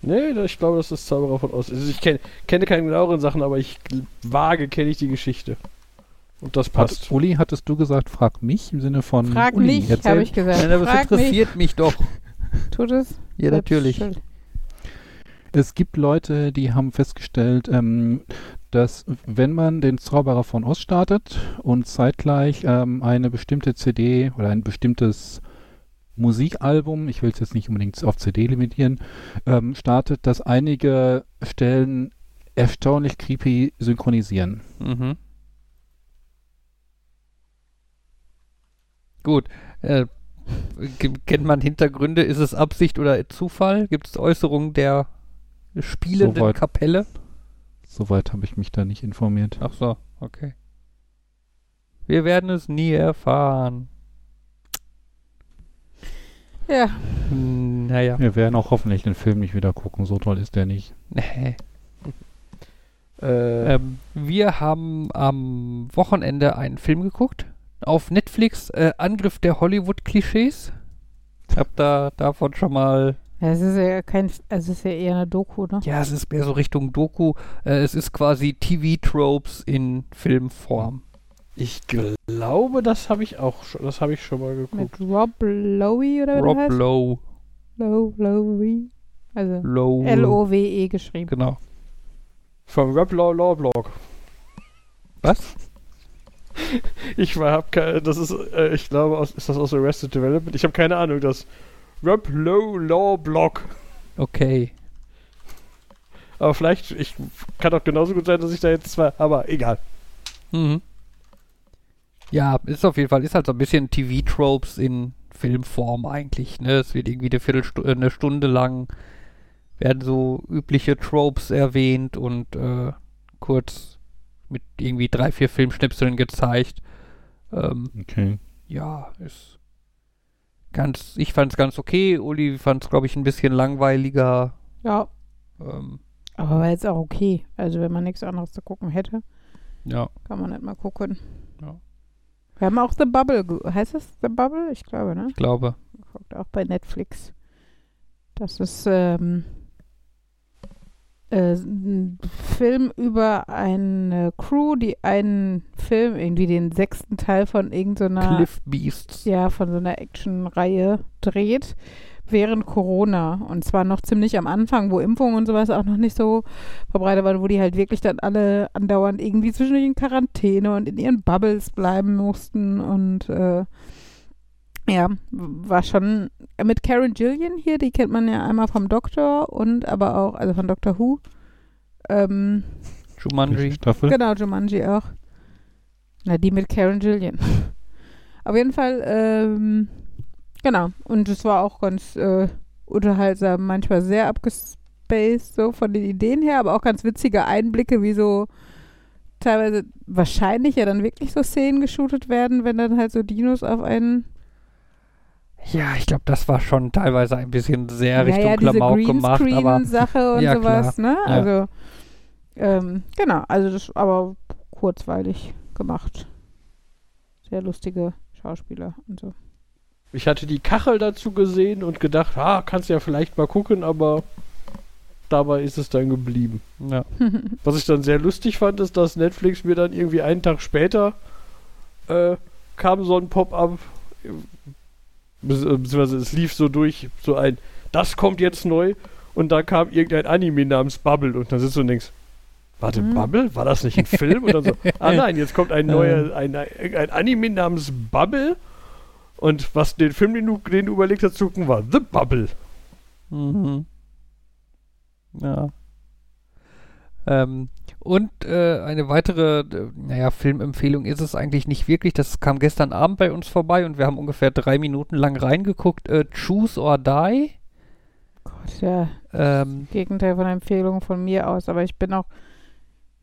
Nee, ich glaube, das ist Zauberer von Oz. Also ich kenn, kenne keine genaueren Sachen, aber ich vage kenne ich die Geschichte. Und das passt. Hat, Uli, hattest du gesagt, frag mich im Sinne von Frag Uli, mich, habe ich gesagt. Nein, aber es interessiert mich doch. Tut es? Ja, natürlich. Es gibt Leute, die haben festgestellt, ähm, dass wenn man den Zauberer von Oz startet und zeitgleich ähm, eine bestimmte C D oder ein bestimmtes Musikalbum, ich will es jetzt nicht unbedingt auf C D limitieren, ähm, startet, dass einige Stellen erstaunlich creepy synchronisieren. Mhm. Gut. Äh, g- kennt man Hintergründe? Ist es Absicht oder Zufall? Gibt es Äußerungen der spielenden Soweit. Kapelle? Soweit habe ich mich da nicht informiert. Ach so, okay. Wir werden es nie erfahren. Ja. Hm, naja. Wir werden auch hoffentlich den Film nicht wieder gucken. So toll ist der nicht. Nee. Äh, ähm, wir haben am Wochenende einen Film geguckt. Auf Netflix, äh, Angriff der Hollywood-Klischees. Ich hab da davon schon mal... Ja, es ist ja kein, es ist ja eher eine Doku, ne? Ja, es ist mehr so Richtung Doku. Äh, es ist quasi T V-Tropes in Filmform. Ich glaube, das habe ich auch schon, das habe ich schon mal geguckt. Mit Rob Lowe oder Rob heißt? Lowe. Lowe, Lowe. Also Lowe. L O W E geschrieben. Genau. Vom Rob Lowe Law Blog. Was? Ich hab keine, das ist, äh, ich glaube, aus, ist das aus Arrested Development? Ich habe keine Ahnung, das Rob Lowe Law Blog. Okay. Aber vielleicht, ich kann doch genauso gut sein, dass ich da jetzt zwar, aber egal. Mhm. Ja, ist auf jeden Fall, ist halt so ein bisschen T V-Tropes in Filmform eigentlich, ne? Es wird irgendwie eine Viertelstunde, eine Stunde lang werden so übliche Tropes erwähnt und äh, kurz mit irgendwie drei, vier Filmschnipseln gezeigt. Ähm, okay. Ja, ist ganz, ich fand's ganz okay. Uli fand's, glaube ich, ein bisschen langweiliger. Ja. Ähm, Aber war jetzt auch okay. Also, wenn man nichts anderes zu gucken hätte, ja, kann man nicht mal gucken. Ja. Wir haben auch The Bubble, ge- heißt das The Bubble? Ich glaube, ne? Ich glaube. Auch bei Netflix. Das ist, ähm, Äh, ein Film über eine Crew, die einen Film, irgendwie den sechsten Teil von irgendeiner Cliff Beasts. Ja, von so einer Action-Reihe dreht, während Corona. Und zwar noch ziemlich am Anfang, wo Impfungen und sowas auch noch nicht so verbreitet waren, wo die halt wirklich dann alle andauernd irgendwie zwischendurch in Quarantäne und in ihren Bubbles bleiben mussten und äh, ja, war schon mit Karen Gillian hier, die kennt man ja einmal vom Doktor und aber auch, also von Doctor Who. Ähm, Jumanji. Staffel. Genau, Jumanji auch. Na, die mit Karen Gillian. Auf jeden Fall, ähm, genau. Und es war auch ganz äh, unterhaltsam, manchmal sehr abgespaced, so von den Ideen her, aber auch ganz witzige Einblicke, wie so teilweise wahrscheinlich ja dann wirklich so Szenen geshootet werden, wenn dann halt so Dinos auf einen... Ja, ich glaube, das war schon teilweise ein bisschen sehr Richtung ja, ja, Klamauk gemacht. Diese Greenscreen-Sache und ja, sowas, klar. Ne? Ja. Also, ähm, genau, also das aber kurzweilig gemacht. Sehr lustige Schauspieler und so. Ich hatte die Kachel dazu gesehen und gedacht, ah, kannst ja vielleicht mal gucken, aber dabei ist es dann geblieben. Ja. Was ich dann sehr lustig fand, ist, dass Netflix mir dann irgendwie einen Tag später äh, kam so ein Pop-up, beziehungsweise es lief so durch, so ein, das kommt jetzt neu und da kam irgendein Anime namens Bubble und dann sitzt du und denkst, warte, hm. Bubble? War das nicht ein Film? Und dann so, ah nein, jetzt kommt ein neuer, ein, ein Anime namens Bubble und was den Film, den du, den du überlegt hast zu gucken, war The Bubble. Mhm. Ja. Ähm, und äh, eine weitere, äh, naja, Filmempfehlung ist es eigentlich nicht wirklich. Das kam gestern Abend bei uns vorbei und wir haben ungefähr drei Minuten lang reingeguckt. Äh, Choose or Die. Gott, ja. Ähm, Gegenteil von Empfehlungen von mir aus, aber ich bin auch,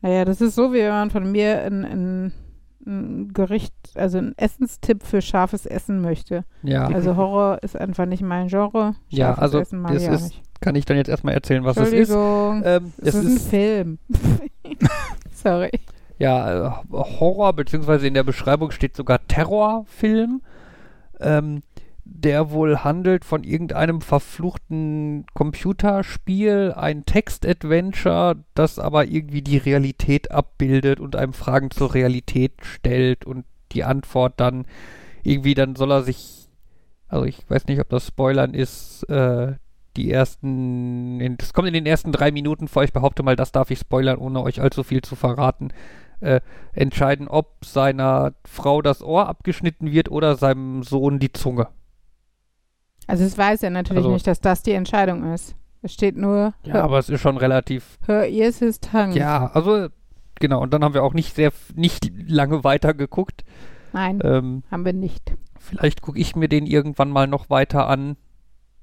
naja, das ist so, wie wenn man von mir ein, ein, ein Gericht, also ein Essenstipp für scharfes Essen möchte. Ja. Also Horror ist einfach nicht mein Genre. Scharfes ja, also Essen mag ich auch nicht. Kann ich dann jetzt erstmal erzählen, was es ist. Ähm, es, es ist ein Film. Sorry. Ja, Horror, beziehungsweise in der Beschreibung steht sogar Terrorfilm, ähm, der wohl handelt von irgendeinem verfluchten Computerspiel, ein Text-Adventure, das aber irgendwie die Realität abbildet und einem Fragen zur Realität stellt und die Antwort dann, irgendwie dann soll er sich Also ich weiß nicht, ob das Spoilern ist, äh, die ersten, in, das kommt in den ersten drei Minuten vor, ich behaupte mal, das darf ich spoilern, ohne euch allzu viel zu verraten, äh, entscheiden, ob seiner Frau das Ohr abgeschnitten wird oder seinem Sohn die Zunge. Also es weiß er natürlich also, nicht, dass das die Entscheidung ist. Es steht nur... Ja, hör, aber es ist schon relativ... Her ears is tongue. Ja, also genau, und dann haben wir auch nicht sehr, nicht lange weiter geguckt. Nein, ähm, haben wir nicht. Vielleicht gucke ich mir den irgendwann mal noch weiter an.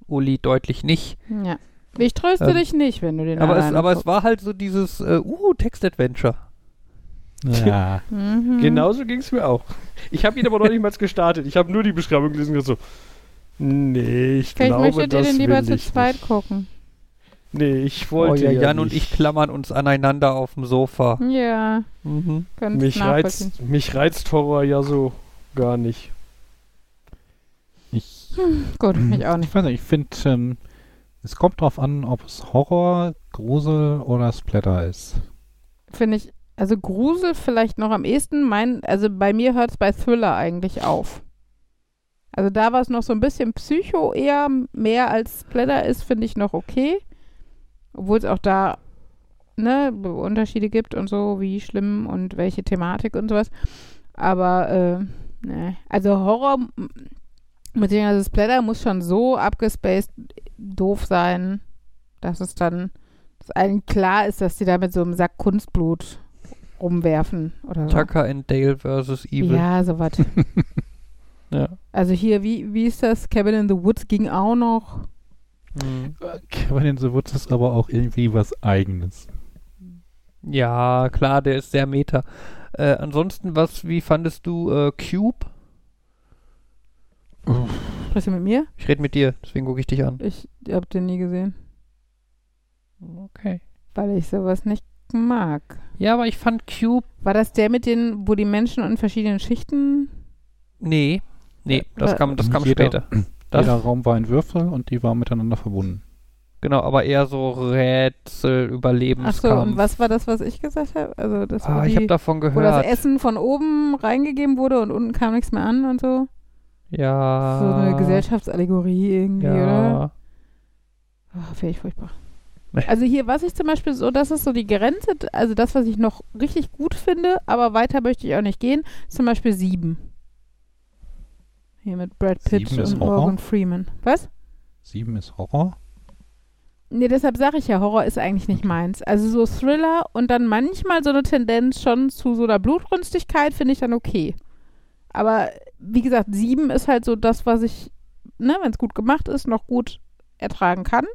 Uli deutlich nicht. Ja. Ich tröste ähm, dich nicht, wenn du den aber es, aber es war halt so dieses äh, uh, Text-Adventure. Ja. mhm. Genauso ging es mir auch. Ich habe ihn aber noch nicht mal gestartet. Ich habe nur die Beschreibung gelesen und so, nee, ich Vielleicht glaube, das will ich möchtet ihr den lieber zu zweit nicht. gucken. Nee, ich wollte oh, ja, ja Jan nicht. Und ich klammern uns aneinander auf dem Sofa. Ja. Mhm. Mich reizt, mich reizt Horror ja so gar nicht. Ich, hm, gut, ähm, mich auch nicht. Ich weiß nicht, ich finde, ähm, es kommt drauf an, ob es Horror, Grusel oder Splatter ist. Finde ich, also Grusel vielleicht noch am ehesten. Mein, also bei mir hört es bei Thriller eigentlich auf. Also da war es noch so ein bisschen Psycho eher, mehr als Splatter ist, finde ich noch okay. Obwohl es auch da ne, Unterschiede gibt und so, wie schlimm und welche Thematik und sowas. Aber, äh, ne. Also Horror, beziehungsweise Splatter muss schon so abgespaced doof sein, dass es dann, dass allen klar ist, dass die da mit so einem Sack Kunstblut rumwerfen oder so. Tucker and Dale versus. Evil. Ja, sowas. ja. Also hier, wie, wie ist das? Cabin in the Woods ging auch noch. Mhm. Kevin in the Woods ist aber auch irgendwie was Eigenes. Ja, klar, der ist sehr meta. Äh, ansonsten, was, wie fandest du äh, Cube? Sprichst du mit mir? Ich rede mit dir, deswegen gucke ich dich an. Ich hab den nie gesehen. Okay. Weil ich sowas nicht mag. Ja, aber ich fand Cube... War das der mit den, wo die Menschen in verschiedenen Schichten... Nee, nee, das war, kam, das kam später. Das? Jeder Raum war ein Würfel und die waren miteinander verbunden. Genau, aber eher so Rätsel, Überlebenskampf. Achso, und was war das, was ich gesagt habe? Also das ah, die, ich habe davon gehört. Wo das Essen von oben reingegeben wurde und unten kam nichts mehr an und so. Ja. So eine Gesellschaftsallegorie irgendwie, ja. oder? Oh, völlig furchtbar. Also hier, was ich zum Beispiel so, das ist so die Grenze, also das, was ich noch richtig gut finde, aber weiter möchte ich auch nicht gehen, ist zum Beispiel Sieben. Hier mit Brad Pitt und Morgan Freeman. Was? Sieben ist Horror? Nee, deshalb sage ich ja, Horror ist eigentlich nicht meins. Also so Thriller und dann manchmal so eine Tendenz schon zu so einer Blutrünstigkeit finde ich dann okay. Aber wie gesagt, Sieben ist halt so das, was ich, ne, wenn es gut gemacht ist, noch gut ertragen kann.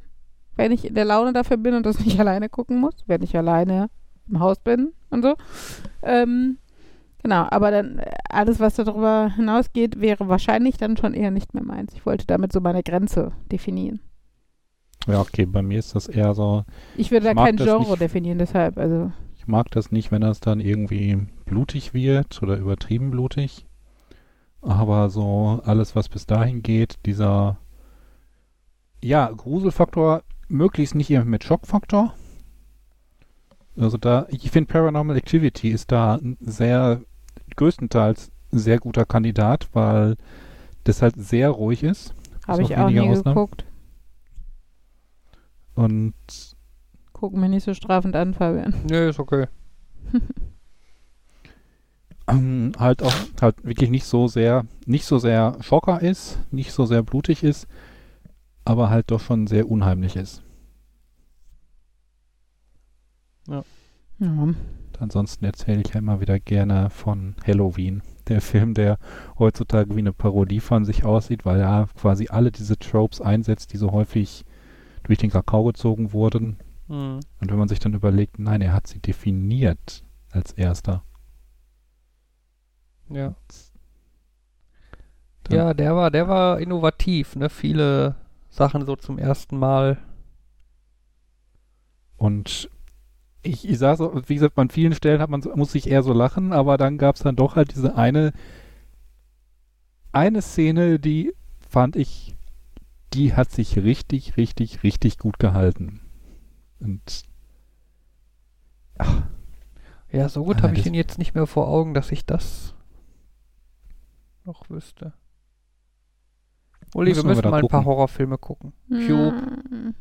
Wenn ich in der Laune dafür bin und das nicht alleine gucken muss. Wenn ich alleine im Haus bin und so. Ähm. Genau, aber dann alles, was darüber hinausgeht, wäre wahrscheinlich dann schon eher nicht mehr meins. Ich wollte damit so meine Grenze definieren. Ja, okay, bei mir ist das eher so... Ich würde ich da kein Genre nicht, definieren, deshalb, also... Ich mag das nicht, wenn das dann irgendwie blutig wird oder übertrieben blutig. Aber so alles, was bis dahin geht, dieser... Ja, Gruselfaktor, möglichst nicht irgendwie mit Schockfaktor. Also da, ich finde Paranormal Activity ist da sehr, größtenteils sehr guter Kandidat, weil das halt sehr ruhig ist. Habe ich auch nie Ausnahmen. geguckt. Und gucken wir nicht so strafend an, Fabian. Nee, ist okay. ähm, halt auch halt wirklich nicht so sehr, nicht so sehr Schocker ist, nicht so sehr blutig ist, aber halt doch schon sehr unheimlich ist. Ja. Ja. Ansonsten erzähle ich ja immer wieder gerne von Halloween. Der Film, der heutzutage wie eine Parodie von sich aussieht, weil er quasi alle diese Tropes einsetzt, die so häufig durch den Kakao gezogen wurden. Mhm. Und wenn man sich dann überlegt, nein, er hat sie definiert als erster. Ja. Ja, der war, der war innovativ, ne? Viele Sachen so zum ersten Mal. Und Ich, ich sag so, wie gesagt, an vielen Stellen hat man, muss ich eher so lachen, aber dann gab es dann doch halt diese eine eine Szene, die fand ich, die hat sich richtig, richtig, richtig gut gehalten. Und ach, ja, so gut habe ich ihn jetzt nicht mehr vor Augen, dass ich das noch wüsste. Uli, müssen wir müssen wir mal gucken. ein paar Horrorfilme gucken. Cube. Na.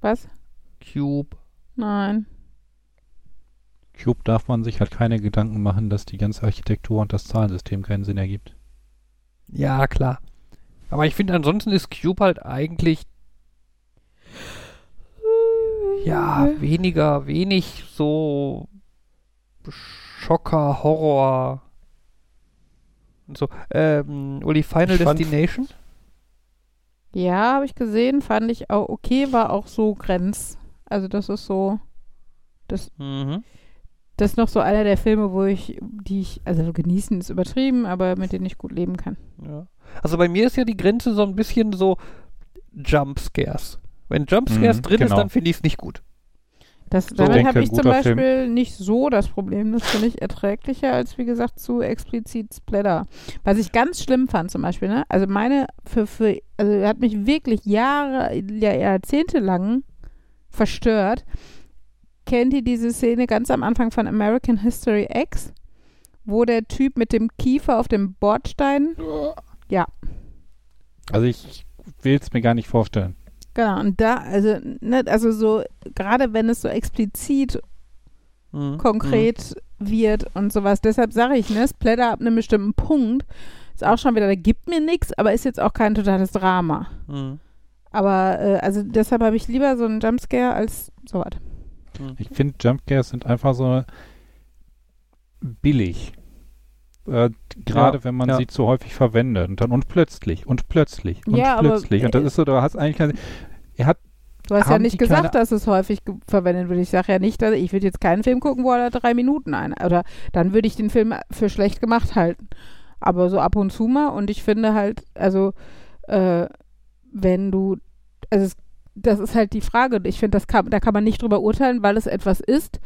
Was? Cube. Nein. Cube darf man sich halt keine Gedanken machen, dass die ganze Architektur und das Zahlensystem keinen Sinn ergibt. Ja, klar. Aber ich finde, ansonsten ist Cube halt eigentlich ja, weniger, wenig so Schocker, Horror und so. Ähm, Uli, Final ich Destination? Ja, habe ich gesehen, fand ich auch okay, war auch so Grenz. Also das ist so, das, mhm. das ist noch so einer der Filme, wo ich, die ich, also genießen ist übertrieben, aber mit denen ich gut leben kann. Ja. Also bei mir ist ja die Grenze so ein bisschen so Jumpscares. Wenn Jumpscares mhm, drin genau. ist, dann finde ich es nicht gut. Das, so, damit habe ich zum Beispiel Film. nicht so das Problem. Das finde ich erträglicher als, wie gesagt, zu explizit Splatter. Was ich ganz schlimm fand zum Beispiel, ne? Also meine, für, für, also hat mich wirklich Jahre, Jahrzehnte lang verstört. Kennt ihr diese Szene ganz am Anfang von American History X? Wo der Typ mit dem Kiefer auf dem Bordstein. Ja. Also ich will es mir gar nicht vorstellen. Genau, und da, also, ne, also so, gerade wenn es so explizit mhm. konkret mhm. wird und sowas, deshalb sage ich, ne, Splatter ab einem bestimmten Punkt, ist auch schon wieder, da gibt mir nichts, aber ist jetzt auch kein totales Drama. Mhm. Aber, äh, also deshalb habe ich lieber so einen Jumpscare als sowas. Mhm. Ich finde, Jumpscares sind einfach so billig. Äh, gerade ja, wenn man ja. sie zu häufig verwendet und dann und plötzlich und plötzlich und ja, plötzlich aber, und das ist so, du hast eigentlich keine, er hat, du hast ja nicht gesagt, dass es häufig ge- verwendet wird. Ich sage ja nicht, dass ich würde jetzt keinen Film gucken, wo er drei Minuten ein oder dann würde ich den Film für schlecht gemacht halten, aber so ab und zu mal. Und ich finde halt, also äh, wenn du also es, das ist halt die Frage, ich finde, das kann, da kann man nicht drüber urteilen, weil es etwas ist,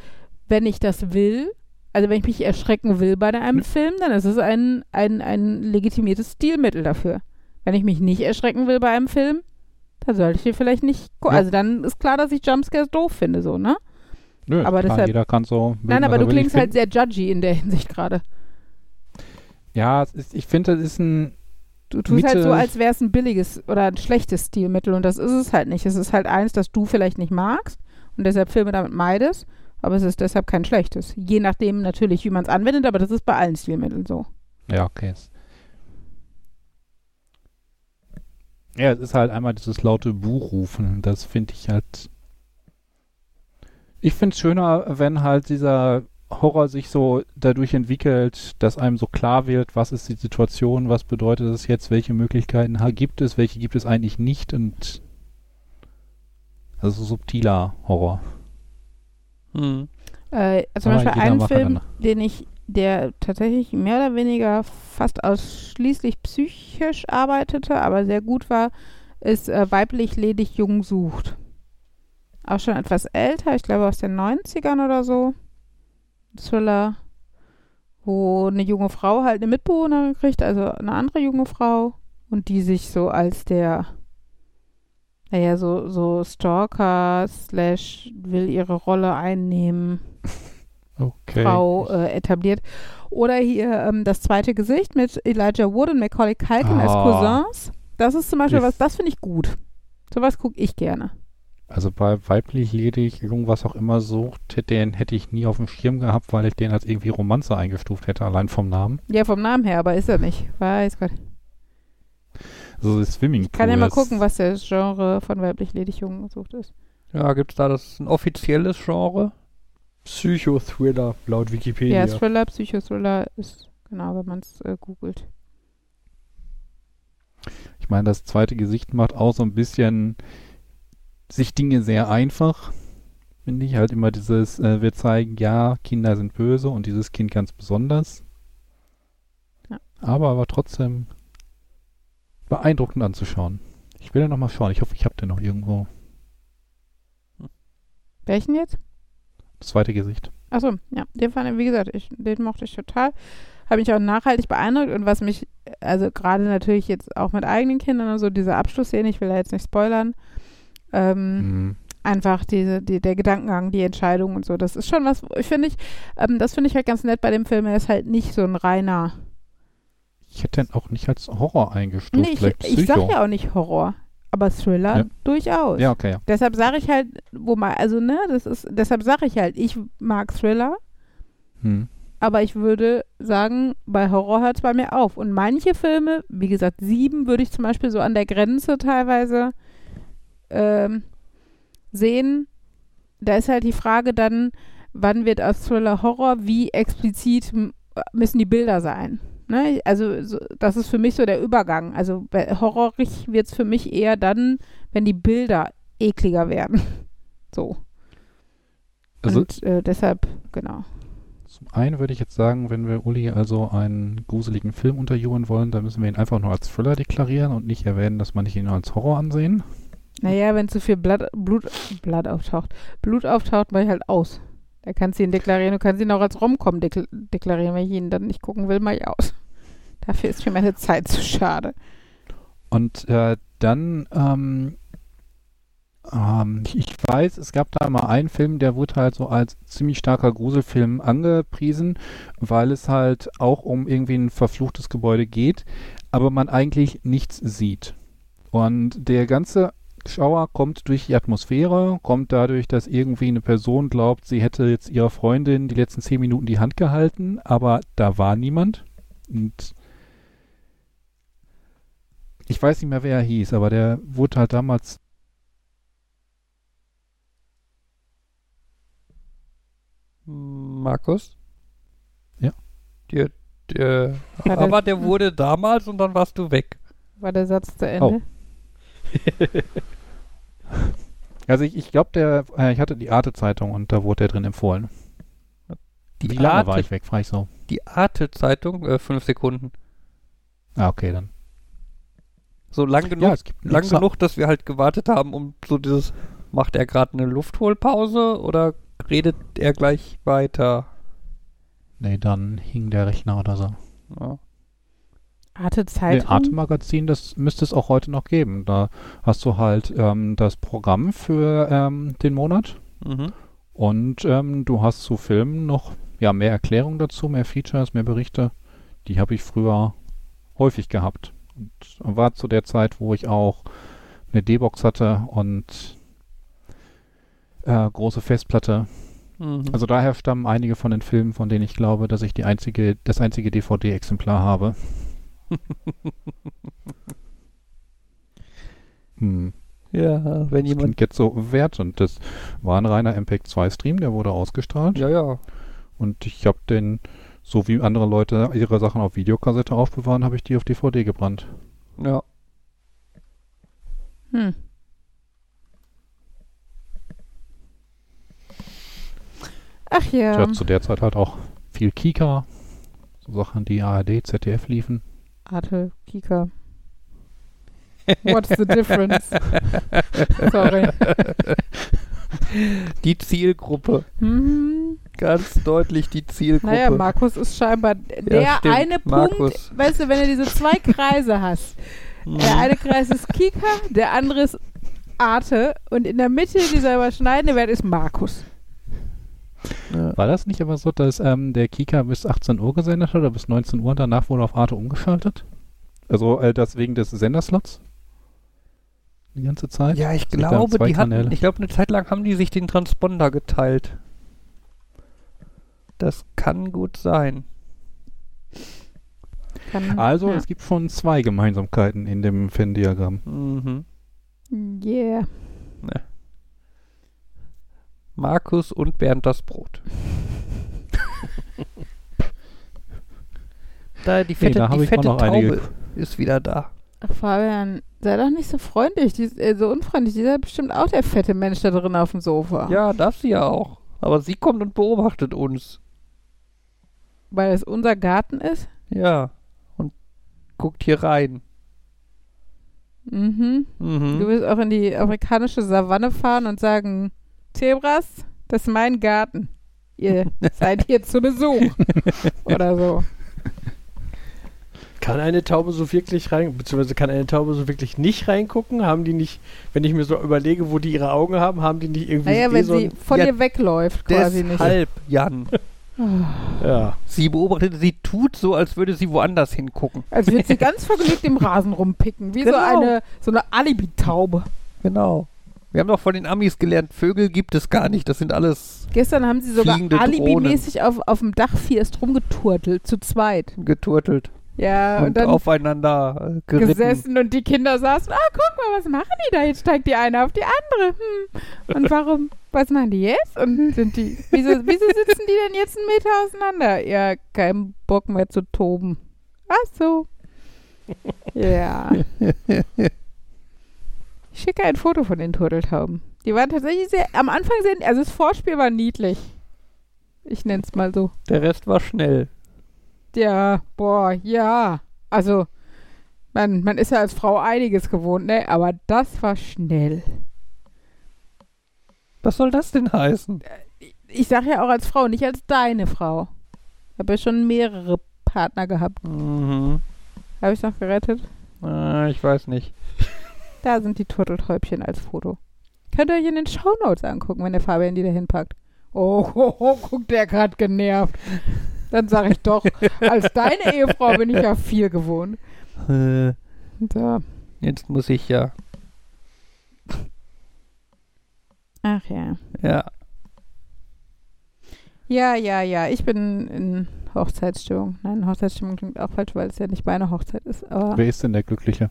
wenn ich das will. Also wenn ich mich erschrecken will bei einem Film, dann ist es ein, ein, ein legitimiertes Stilmittel dafür. Wenn ich mich nicht erschrecken will bei einem Film, dann sollte ich den vielleicht nicht gucken. Ja. Also dann ist klar, dass ich Jumpscares doof finde, so, ne? Nö, aber klar, deshalb, jeder kann so bilden, nein, aber du klingst halt sehr judgy in der Hinsicht gerade. Ja, es ist, ich finde, das ist ein Du tust Mitte, halt so, als wäre es ein billiges oder ein schlechtes Stilmittel und das ist es halt nicht. Es ist halt eins, das du vielleicht nicht magst und deshalb Filme damit meidest. Aber es ist deshalb kein schlechtes. Je nachdem natürlich, wie man es anwendet, aber das ist bei allen Stilmitteln so. Ja, okay. Ja, es ist halt einmal dieses laute Buhrufen. Das finde ich halt. Ich finde es schöner, wenn halt dieser Horror sich so dadurch entwickelt, dass einem so klar wird, was ist die Situation, was bedeutet es jetzt, welche Möglichkeiten gibt es, welche gibt es eigentlich nicht. Und also subtiler Horror. Hm. Äh, zum Aber Beispiel einen Film, den ich, der tatsächlich mehr oder weniger fast ausschließlich psychisch arbeitete, aber sehr gut war, ist äh, Weiblich ledig jung sucht. Auch schon etwas älter, ich glaube aus den neunzigern oder so. Thriller, wo eine junge Frau halt eine Mitbewohnerin kriegt, also eine andere junge Frau, und die sich so als der Naja, so, so Stalker slash will ihre Rolle einnehmen. Okay. Frau äh, etabliert. Oder hier ähm, Das zweite Gesicht mit Elijah Wood und Macaulay Culkin ah. als Cousins. Das ist zum Beispiel ich was, das finde ich gut. Sowas gucke ich gerne. Also bei Weiblich ledig jung was auch immer sucht, den hätte ich nie auf dem Schirm gehabt, weil ich den als irgendwie Romanze eingestuft hätte, allein vom Namen. Ja, vom Namen her, aber ist er nicht. Weiß Gott. So Swimmingpool. Ich kann ja mal gucken, was das Genre von Weiblich ledig jung gesucht ist. Ja, gibt es da das ein offizielles Genre? Psychothriller, laut Wikipedia. Ja, Thriller, Psychothriller ist, genau, wenn man es äh, googelt. Ich meine, das zweite Gesicht macht auch so ein bisschen sich Dinge sehr einfach. Finde ich halt immer dieses, äh, wir zeigen, ja, Kinder sind böse und dieses Kind ganz besonders. Ja. Aber, aber trotzdem beeindruckend anzuschauen. Ich will ja noch mal schauen. Ich hoffe, ich habe den noch irgendwo. Welchen jetzt? Das zweite Gesicht. Achso, ja. Den fand ich, wie gesagt, ich, den mochte ich total. Habe mich auch nachhaltig beeindruckt. Und was mich, also gerade natürlich jetzt auch mit eigenen Kindern und so, diese Abschlussszene, ich will da jetzt nicht spoilern, ähm, mhm. einfach diese, die, der Gedankengang, die Entscheidung und so, das ist schon was, ich finde ich, ähm, das finde ich halt ganz nett bei dem Film. Er ist halt nicht so ein reiner Ich hätte ihn auch nicht als Horror eingestuft. Nee, vielleicht ich, ich sage ja auch nicht Horror, aber Thriller ja. durchaus. Ja, okay. Ja. Deshalb sage ich halt, wo mal, also ne, das ist, deshalb sage ich halt, ich mag Thriller, hm. aber ich würde sagen, bei Horror hört es bei mir auf. Und manche Filme, wie gesagt, Sieben würde ich zum Beispiel so an der Grenze teilweise ähm, sehen. Da ist halt die Frage dann, wann wird aus Thriller Horror, wie explizit müssen die Bilder sein? Ne? Also so, das ist für mich so der Übergang. Also horrorig wird es für mich eher dann, wenn die Bilder ekliger werden. So. Also und äh, deshalb, genau. Zum einen würde ich jetzt sagen, wenn wir Uli also einen gruseligen Film unterjubeln wollen, dann müssen wir ihn einfach nur als Thriller deklarieren und nicht erwähnen, dass man nicht ihn nur als Horror ansehen. Naja, wenn zu viel Blatt, Blut, Blatt auftaucht, Blut auftaucht, mache ich halt aus. Da kannst du ihn deklarieren, du kannst ihn auch als Rom-Com dekl- deklarieren, wenn ich ihn dann nicht gucken will, mache ich aus. Dafür ist mir meine Zeit zu schade. Und äh, dann, ähm, ähm, ich weiß, es gab da mal einen Film, der wurde halt so als ziemlich starker Gruselfilm angepriesen, weil es halt auch um irgendwie ein verfluchtes Gebäude geht, aber man eigentlich nichts sieht. Und der ganze Schauer kommt durch die Atmosphäre, kommt dadurch, dass irgendwie eine Person glaubt, sie hätte jetzt ihrer Freundin die letzten zehn Minuten die Hand gehalten, aber da war niemand. Und ich weiß nicht mehr, wer er hieß, aber der wurde halt damals Markus? Ja. Der, der, der aber der wurde damals und dann warst du weg. War der Satz zu Ende? Oh. Also ich, ich glaube, der äh, ich hatte die Arte-Zeitung und da wurde der drin empfohlen. Die Wie lange Arte, war ich weg, frage ich so. Die Arte-Zeitung, äh, fünf Sekunden. Ah, okay, dann. So lang genug, ja, es gibt lang genug, dass wir halt gewartet haben, um so dieses, macht er gerade eine Luftholpause oder redet er gleich weiter? Nee, dann hing der Rechner oder so. Ja. Arte Zeitung? Nee, Arte Magazin, das müsste es auch heute noch geben. Da hast du halt ähm, das Programm für ähm, den Monat mhm. und ähm, du hast zu Filmen noch ja, mehr Erklärungen dazu, mehr Features, mehr Berichte. Die habe ich früher häufig gehabt. Und war zu der Zeit, wo ich auch eine D-Box hatte und äh, große Festplatte. Mhm. Also daher stammen einige von den Filmen, von denen ich glaube, dass ich die einzige, das einzige D V D-Exemplar habe. hm. Ja, wenn das jemand. Klingt jetzt so wertend. Das war ein reiner M P E G zwei Stream, der wurde ausgestrahlt. Ja, ja. Und ich habe den, so wie andere Leute ihre Sachen auf Videokassette aufbewahren, habe ich die auf D V D gebrannt. Ja. Hm. Ach ja. Ich hatte zu der Zeit halt auch viel Kika, so Sachen, die A R D, Z D F liefen. Arte, Kika. What's the difference? Sorry. Die Zielgruppe. Mhm. Ganz deutlich die Zielgruppe. Naja, Markus ist scheinbar der ja, eine Markus. Punkt, weißt du, wenn du diese zwei Kreise hast. Mhm. Der eine Kreis ist Kika, der andere ist Arte und in der Mitte dieser überschneidende Wert ist Markus. Ja. War das nicht aber so, dass ähm, der Kika bis achtzehn Uhr gesendet hat oder bis neunzehn Uhr und danach wurde auf Arte umgeschaltet? Also äh, das wegen des Senderslots? Die ganze Zeit? Ja, ich glaube, die hatten, ich glaube, eine Zeit lang haben die sich den Transponder geteilt. Das kann gut sein. Kann, also, ja. Es gibt schon zwei Gemeinsamkeiten in dem Venn-Diagramm. Mhm. Yeah. Ja. Markus und Bernd das Brot. Da die fette, nee, da die fette Taube einige. Ist wieder da. Ach, Fabian, sei doch nicht so freundlich, die ist, äh, so unfreundlich. Die ist ja bestimmt auch der fette Mensch da drin auf dem Sofa. Ja, darf sie ja auch. Aber sie kommt und beobachtet uns. Weil es unser Garten ist? Ja. Und guckt hier rein. Mhm. mhm. Du willst auch in die afrikanische Savanne fahren und sagen... Zebras, das ist mein Garten. Ihr seid hier zu Besuch. Oder so. Kann eine Taube so wirklich rein, beziehungsweise kann eine Taube so wirklich nicht reingucken? Haben die nicht, wenn ich mir so überlege, wo die ihre Augen haben, haben die nicht irgendwie... Naja, eh wenn so sie von ja, dir wegläuft quasi deshalb, nicht. Deshalb, Jan. Ja. Sie beobachtete, sie tut so, als würde sie woanders hingucken. Als würde sie ganz vergnügt im Rasen rumpicken, wie genau. so eine, so eine Alibi-Taube. Genau. Wir haben doch von den Amis gelernt, Vögel gibt es gar nicht, das sind alles Gestern haben sie sogar alibimäßig auf, auf dem Dach erst rumgeturtelt, zu zweit. Geturtelt. Ja, und, und dann aufeinander geritten. Gesessen und die Kinder saßen, ah, guck mal, was machen die da? Jetzt steigt die eine auf die andere. Hm. Und warum, was machen die jetzt? Und sind die, wieso, wieso sitzen die denn jetzt einen Meter auseinander? Ja, kein Bock mehr zu toben. Ach so. Ja. Ich schicke ein Foto von den Turteltauben. Die waren tatsächlich sehr, am Anfang sehr, also das Vorspiel war niedlich. Ich nenne es mal so. Der Rest war schnell. Ja, boah, ja. Also, man, man ist ja als Frau einiges gewohnt, ne? Aber das war schnell. Was soll das denn heißen? Ich, ich sage ja auch als Frau, nicht als deine Frau. Ich habe ja schon mehrere Partner gehabt. Mhm. Habe ich noch gerettet? Ah, ich weiß nicht. Da sind die Turteltäubchen als Foto. Könnt ihr euch in den Shownotes angucken, wenn der Fabian die da hinpackt. Oh, oh, oh, guckt der gerade genervt. Dann sage ich doch, als deine Ehefrau bin ich ja viel gewohnt. Äh, da. Jetzt muss ich ja. Ach ja. Ja. Ja, ja, ja. Ich bin in Hochzeitsstimmung. Nein, Hochzeitsstimmung klingt auch falsch, weil es ja nicht meine Hochzeit ist. Aber wer ist denn der Glückliche?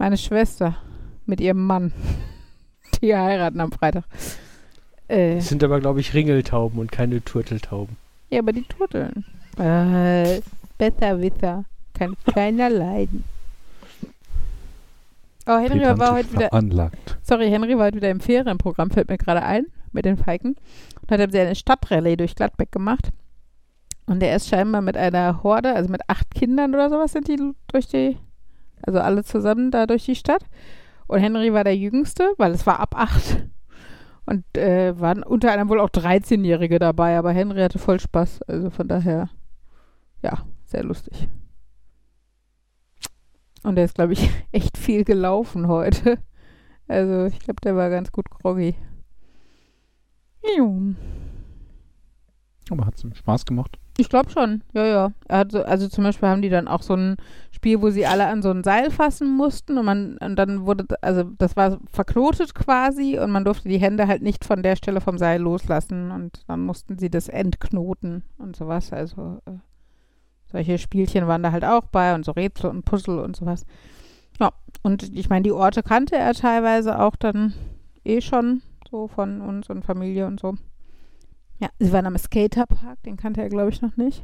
Meine Schwester mit ihrem Mann. Die heiraten am Freitag. Äh. Das sind aber, glaube ich, Ringeltauben und keine Turteltauben. Ja, aber die Turteln. Äh, Besserwisser. Kann keiner leiden. Oh, Henry war heute wieder... Veranlagt. Sorry, Henry war heute wieder im Ferienprogramm, fällt mir gerade ein, mit den Falken. Und hat sie eine Stadtrallye durch Gladbeck gemacht. Und der ist scheinbar mit einer Horde, also mit acht Kindern oder sowas, sind die durch die... Also alle zusammen da durch die Stadt. Und Henry war der Jüngste, weil es war ab acht. Und äh, waren unter anderem wohl auch dreizehnjährige dabei. Aber Henry hatte voll Spaß. Also von daher, ja, sehr lustig. Und der ist, glaube ich, echt viel gelaufen heute. Also ich glaube, der war ganz gut groggy. Jo. Aber hat es ihm Spaß gemacht? Ich glaube schon, ja, ja. Also, also zum Beispiel haben die dann auch so ein Spiel, wo sie alle an so ein Seil fassen mussten und man und dann wurde, also das war verknotet quasi und man durfte die Hände halt nicht von der Stelle vom Seil loslassen und dann mussten sie das entknoten und sowas. Also äh, solche Spielchen waren da halt auch bei und so Rätsel und Puzzle und sowas. Ja, und ich meine, die Orte kannte er teilweise auch dann eh schon so von uns und Familie und so. Ja, sie waren am Skaterpark, den kannte er, glaube ich, noch nicht.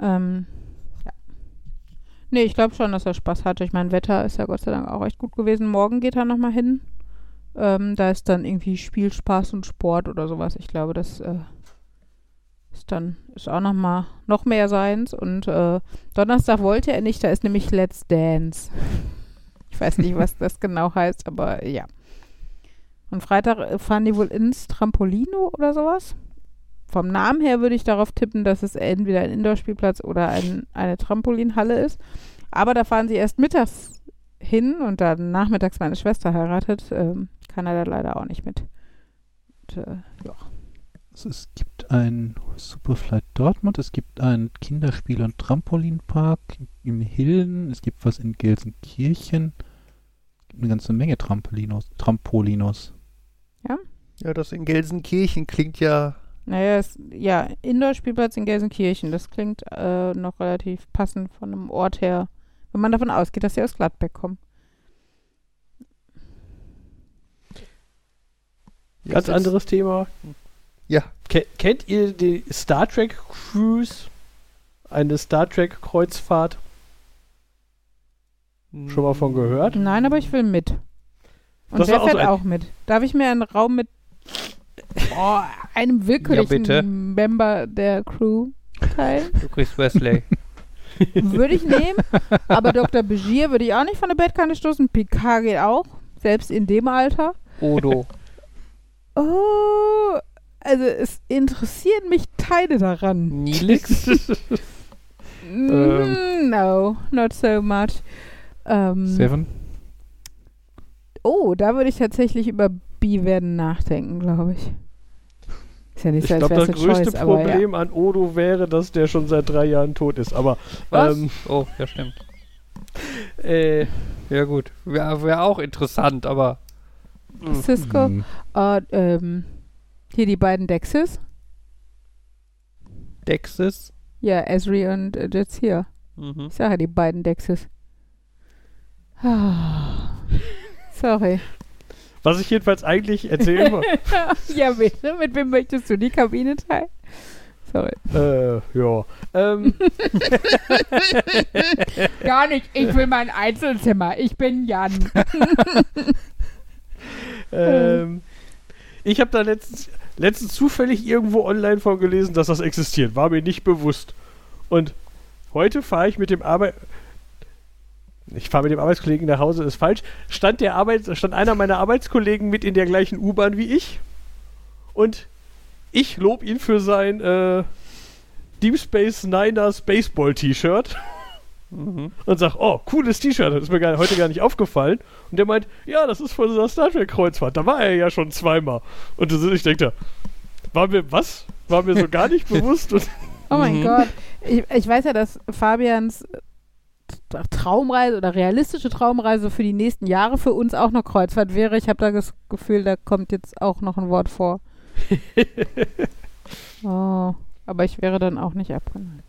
Ähm, ja. Nee, ich glaube schon, dass er Spaß hatte. Ich meine, Wetter ist ja Gott sei Dank auch echt gut gewesen. Morgen geht er nochmal hin. Ähm, da ist dann irgendwie Spielspaß und Sport oder sowas. Ich glaube, das äh, ist dann ist auch nochmal noch mehr seins. Und äh, Donnerstag wollte er nicht, da ist nämlich Let's Dance. Ich weiß nicht, was das genau heißt, aber ja. Und Freitag fahren die wohl ins Trampolino oder sowas. Vom Namen her würde ich darauf tippen, dass es entweder ein Indoor-Spielplatz oder ein, eine Trampolinhalle ist. Aber da fahren sie erst mittags hin und dann nachmittags meine Schwester heiratet, ähm, kann er da leider auch nicht mit. Und, äh, ja. Also es gibt ein Superfly Dortmund, es gibt einen Kinderspiel- und Trampolinpark in Hilden, es gibt was in Gelsenkirchen. Es gibt eine ganze Menge Trampolinos. Trampolinos. Ja? Ja, das in Gelsenkirchen klingt ja... Naja, es, ja, Indoor-Spielplatz in Gelsenkirchen, das klingt äh, noch relativ passend von einem Ort her, wenn man davon ausgeht, dass sie aus Gladbeck kommen. Ganz ja, anderes Thema. Ja. Ke- kennt ihr die Star Trek Cruise? Eine Star Trek Kreuzfahrt? Schon mal von gehört? Nein, aber ich will mit. Und das der fährt auch, so auch mit. Darf ich mir einen Raum mit oh, einem willkürlichen ja, Member der Crew teilen? Du kriegst Wesley. Würde ich nehmen, aber Doktor Begier würde ich auch nicht von der Bettkante stoßen. Picard geht auch, selbst in dem Alter. Odo. Oh, also es interessieren mich Teile daran. Nilix? mm, no, not so much. Ähm, Seven? Oh, da würde ich tatsächlich über B werden nachdenken, glaube ich. Ist ja nicht so, ich glaube, das größte Choice, Problem ja. an Odo wäre, dass der schon seit drei Jahren tot ist. Aber was? Ähm, oh, ja, stimmt. Äh, ja gut. Wäre wär auch interessant, aber... Cisco. Mhm. Uh, ähm, hier die beiden Dexys. Dexys? Ja, Ezri und äh, jetzt hier. Mhm. Ich sage ja, die beiden Dexys. Ah. Sorry. Was ich jedenfalls eigentlich erzähle. Ja, bitte. Mit wem möchtest du die Kabine teilen? Sorry. Äh, ja. Ähm. Gar nicht. Ich will mein Einzelzimmer. Ich bin Jan. ähm, ich habe da letztens, letztens zufällig irgendwo online von gelesen, dass das existiert. War mir nicht bewusst. Und heute fahre ich mit dem Arbeit... Ich fahre mit dem Arbeitskollegen nach Hause, ist falsch. Stand, der Arbeits- stand einer meiner Arbeitskollegen mit in der gleichen U-Bahn wie ich. Und ich lob ihn für sein äh, Deep Space Niners Baseball-T-Shirt. Mhm. Und sag, oh, cooles T-Shirt, das ist mir gar, heute gar nicht aufgefallen. Und der meint, ja, das ist von dieser Star Trek-Kreuzfahrt. Da war er ja schon zweimal. Und ich denke, war mir was? War mir so gar nicht bewusst. Und oh mein mhm. Gott. Ich, ich weiß ja, dass Fabians... Traumreise oder realistische Traumreise für die nächsten Jahre für uns auch noch Kreuzfahrt wäre. Ich habe da das Gefühl, da kommt jetzt auch noch ein Wort vor. Oh, aber ich wäre dann auch nicht abgeneigt.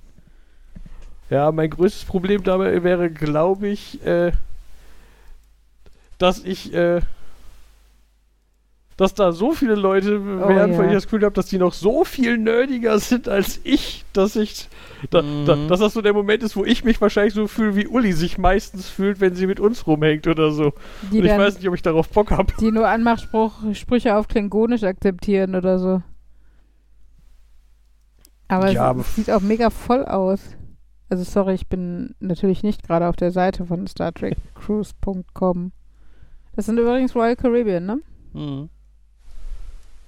Ja, mein größtes Problem dabei wäre, glaube ich, äh, dass ich äh, dass da so viele Leute oh, wären, ja. von denen ich das Gefühl habe, dass die noch so viel nerdiger sind als ich, dass ich da, mm. da, dass das so der Moment ist, wo ich mich wahrscheinlich so fühle, wie Uli sich meistens fühlt, wenn sie mit uns rumhängt oder so. Die Und ich dann, weiß nicht, ob ich darauf Bock habe. Die nur Anmachsprüche auf Klingonisch akzeptieren oder so. Aber ja, es aber sieht auch mega voll aus. Also sorry, ich bin natürlich nicht gerade auf der Seite von Star Trek Cruise Punkt com. Das sind übrigens Royal Caribbean, ne? Mhm.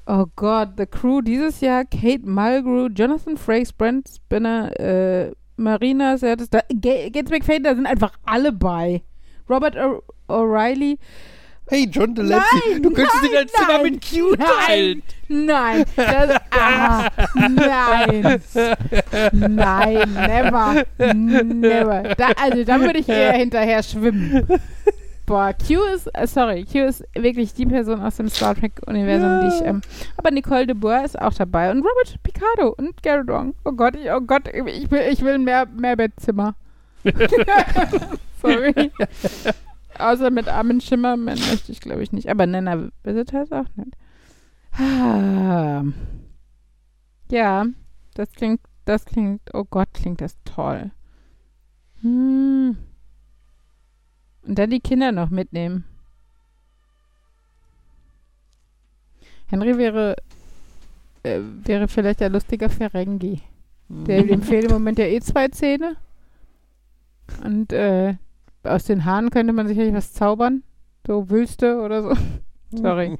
Oh Gott, The Crew dieses Jahr, Kate Mulgrew, Jonathan Frakes, Brent Spinner, äh, Marina Sirtis, da, G- Gates McFadden, da sind einfach alle bei. Robert o- O'Reilly. Hey, John DeLancey, nein, du könntest nein, dir dein Zimmer mit Q teilen. Nein, das, ah, nein, nein, never, never. Da, also, da würde ich eher hinterher schwimmen. Boah, Q ist, äh, sorry, Q ist wirklich die Person aus dem Star Trek-Universum, ja. die ich, ähm, aber Nicole de Boer ist auch dabei und Robert Picardo und Garrett Wong. Oh Gott, ich, oh Gott, ich will, ich will mehr, mehr Bettzimmer. Sorry. Außer mit Armin Schimmermann möchte ich, glaube ich, nicht. Aber Nana Visitor ist auch nicht. Ja, das klingt, das klingt, oh Gott, klingt das toll. Hm. Und dann die Kinder noch mitnehmen. Henry wäre äh, wäre vielleicht ein lustiger Ferengi. Der dem fehlt im Moment ja eh zwei Zähne. Und äh, aus den Haaren könnte man sicherlich was zaubern. So Wülste oder so. Sorry.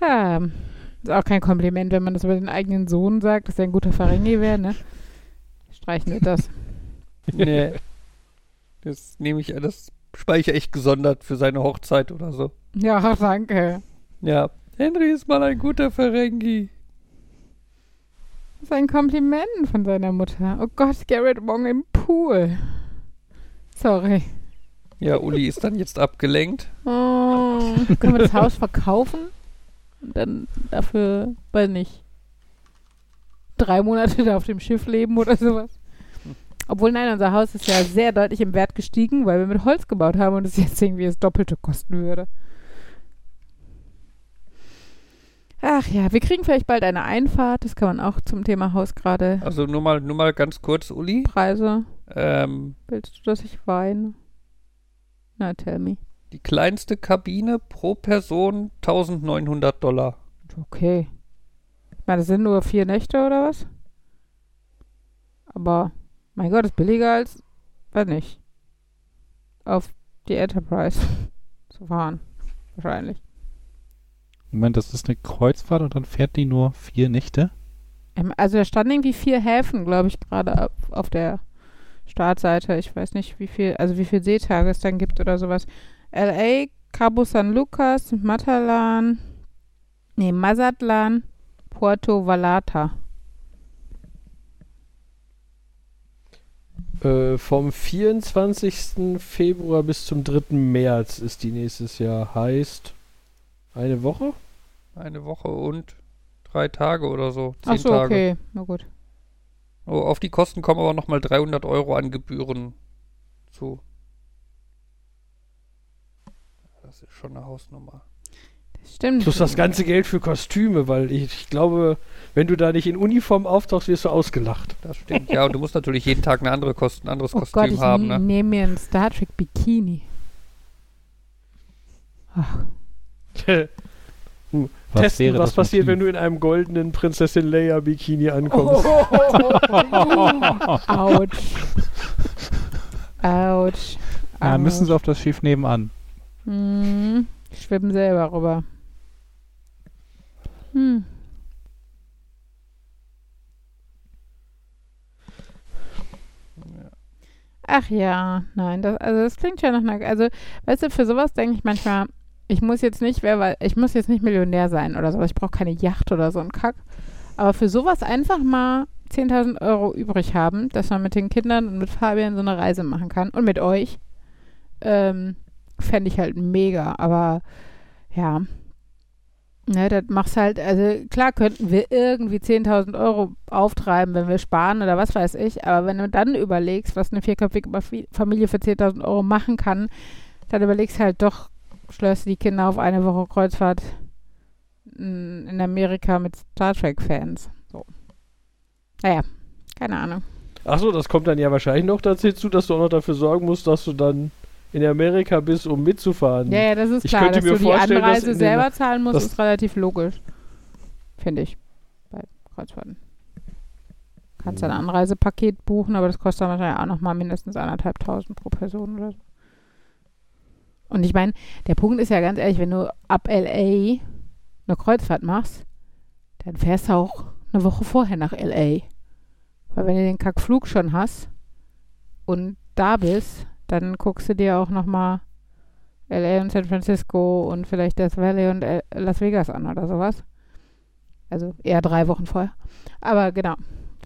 Ha, ist auch kein Kompliment, wenn man das über den eigenen Sohn sagt, dass er ein guter Ferengi wäre, ne? Streichen wir das. Nee. Das nehme ich alles. Speichere ich gesondert für seine Hochzeit oder so. Ja, danke. Ja, Henry ist mal ein guter Ferengi. Das ist ein Kompliment von seiner Mutter. Oh Gott, Garrett Wong im Pool. Sorry. Ja, Uli ist dann jetzt abgelenkt. Oh, können wir das Haus verkaufen? Und dann dafür, weiß nicht, drei Monate da auf dem Schiff leben oder sowas. Obwohl, nein, unser Haus ist ja sehr deutlich im Wert gestiegen, weil wir mit Holz gebaut haben und es jetzt irgendwie das Doppelte kosten würde. Ach ja, wir kriegen vielleicht bald eine Einfahrt, das kann man auch zum Thema Haus gerade. Also nur mal, nur mal ganz kurz, Uli. Preise. Ähm, Willst du, dass ich weine? Na, tell me. Die kleinste Kabine pro Person neunzehnhundert Dollar. Okay. Ich meine, das sind nur vier Nächte oder was? Aber... Mein Gott, ist billiger als, weiß nicht, auf die Enterprise zu fahren. Wahrscheinlich. Moment, das ist eine Kreuzfahrt und dann fährt die nur vier Nächte? Also da standen irgendwie vier Häfen, glaube ich, gerade auf der Startseite. Ich weiß nicht, wie viel, also wie viel Seetage es dann gibt oder sowas. L A, Cabo San Lucas, Matalan, nee, Mazatlan, Puerto Vallarta? Äh, vom vierundzwanzigsten Februar bis zum dritten März ist die nächstes Jahr. Heißt eine Woche? Eine Woche und drei Tage oder so. Zehn Ach so, Tage. Okay. Na gut. Oh, auf die Kosten kommen aber nochmal dreihundert Euro an Gebühren zu. Das ist schon eine Hausnummer. Das stimmt. Plus das ganze Geld für Kostüme, weil ich, ich glaube, wenn du da nicht in Uniform auftauchst, wirst du ausgelacht. Das stimmt, ja. Und du musst natürlich jeden Tag eine andere Kost, ein anderes oh Kostüm Gott, ich haben. Ne? Nehme mir ein Star Trek Bikini. Ach. Hm. Was Testen, was passiert, wenn du in einem goldenen Prinzessin Leia Bikini ankommst. Oh, oh, oh, oh. Autsch. Autsch. Ja, müssen sie auf das Schiff nebenan. Hm. Schwimmen selber rüber. Hm. Ach ja, nein, das, also das klingt ja nach einer, also weißt du, für sowas denke ich manchmal, ich muss jetzt nicht, wer, ich muss jetzt nicht Millionär sein oder sowas, ich brauche keine Yacht oder so ein Kack, aber für sowas einfach mal zehntausend Euro übrig haben, dass man mit den Kindern und mit Fabian so eine Reise machen kann und mit euch, ähm, fände ich halt mega, aber ja, ne, das machst halt, also klar könnten wir irgendwie zehntausend Euro auftreiben, wenn wir sparen oder was weiß ich, aber wenn du dann überlegst, was eine vierköpfige Familie für zehntausend Euro machen kann, dann überlegst halt doch, schlösst die Kinder auf eine Woche Kreuzfahrt in Amerika mit Star Trek-Fans. So. Naja, keine Ahnung. Achso, das kommt dann ja wahrscheinlich noch dazu, dass du auch noch dafür sorgen musst, dass du dann in Amerika bist, um mitzufahren. Ja, ja, das ist klar. Dass du die Anreise selber zahlen musst, ist relativ logisch. Finde ich. Bei Kreuzfahrten. Du kannst ein Anreisepaket buchen, aber das kostet dann wahrscheinlich auch nochmal mindestens anderthalb Tausend pro Person oder so. Und ich meine, der Punkt ist ja ganz ehrlich, wenn du ab L A eine Kreuzfahrt machst, dann fährst du auch eine Woche vorher nach L A. Weil wenn du den Kackflug schon hast und da bist, dann guckst du dir auch nochmal L A und San Francisco und vielleicht Death Valley und L- Las Vegas an oder sowas. Also eher drei Wochen vorher. Aber genau,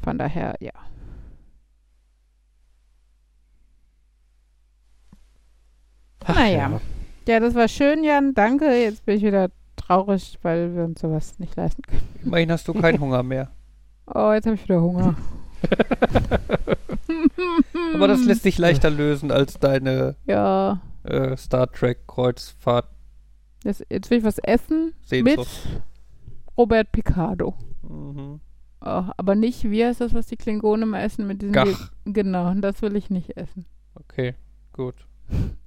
von daher, ja. Ach, naja. Ja. Ja, das war schön, Jan. Danke. Jetzt bin ich wieder traurig, weil wir uns sowas nicht leisten können. Immerhin hast du keinen Hunger mehr. Oh, jetzt habe ich wieder Hunger. Aber das lässt sich leichter lösen als deine ja. äh, Star Trek-Kreuzfahrt. Jetzt, jetzt will ich was essen Sehnsucht. Mit Robert Picardo. Mhm. Oh, aber nicht, wie heißt das, was die Klingonen mal essen? Mit diesem Gach. Ge- genau, das will ich nicht essen. Okay, gut.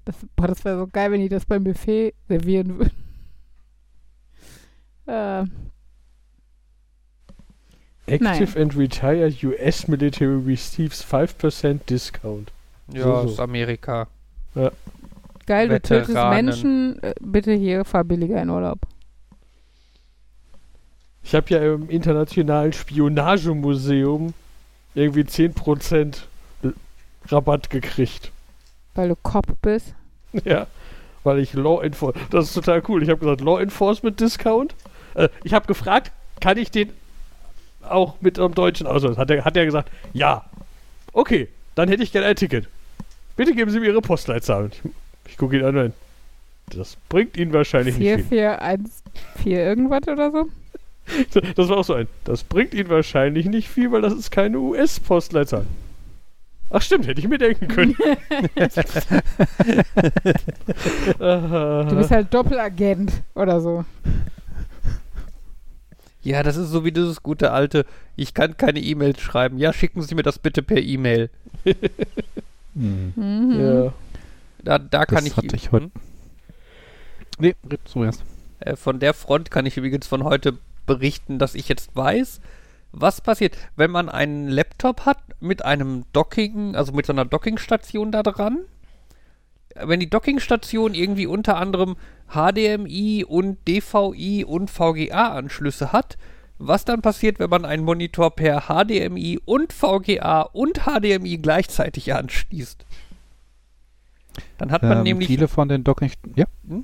Das, boah, das wäre so geil, wenn die das beim Buffet servieren würden. äh. Active Nein. and retired U S military receives five percent discount. Ja, so, so. Ist Amerika. Ja. Geil, Veteranen. Du tötest Menschen, bitte hier, fahr billiger in Urlaub. Ich habe ja im Internationalen Spionagemuseum irgendwie zehn Prozent Rabatt gekriegt. Weil du Cop bist? Ja, weil ich Law Enforcement... Das ist total cool. Ich habe gesagt, Law Enforcement Discount. Äh, ich habe gefragt, kann ich den auch mit einem deutschen Ausweis? Hat er hat er gesagt, ja. Okay, dann hätte ich gerne ein Ticket. Bitte geben Sie mir Ihre Postleitzahl. Ich, ich gucke ihn an. Nein. Das bringt Ihnen wahrscheinlich vier, nicht viel. vier vier eins vier irgendwas oder so? Das war auch so ein. Das bringt Ihnen wahrscheinlich nicht viel, weil das ist keine U S-Postleitzahl. Ach stimmt, hätte ich mir denken können. Du bist halt Doppelagent oder so. Ja, das ist so wie dieses gute alte, ich kann keine E-Mails schreiben. Ja, schicken Sie mir das bitte per E-Mail. Hm. Mhm. Ja. Da, da kann ich... Das hatte ich heute. Nee, red zuerst. Äh, von der Front kann ich übrigens von heute berichten, dass ich jetzt weiß, was passiert, wenn man einen Laptop hat mit einem Docking, also mit so einer Dockingstation da dran? Wenn die Dockingstation irgendwie unter anderem H D M I und D V I und V G A-Anschlüsse hat, was dann passiert, wenn man einen Monitor per H D M I und V G A und H D M I gleichzeitig anschließt? Dann hat man ähm, nämlich... Viele von den Docking... Ja. Hm?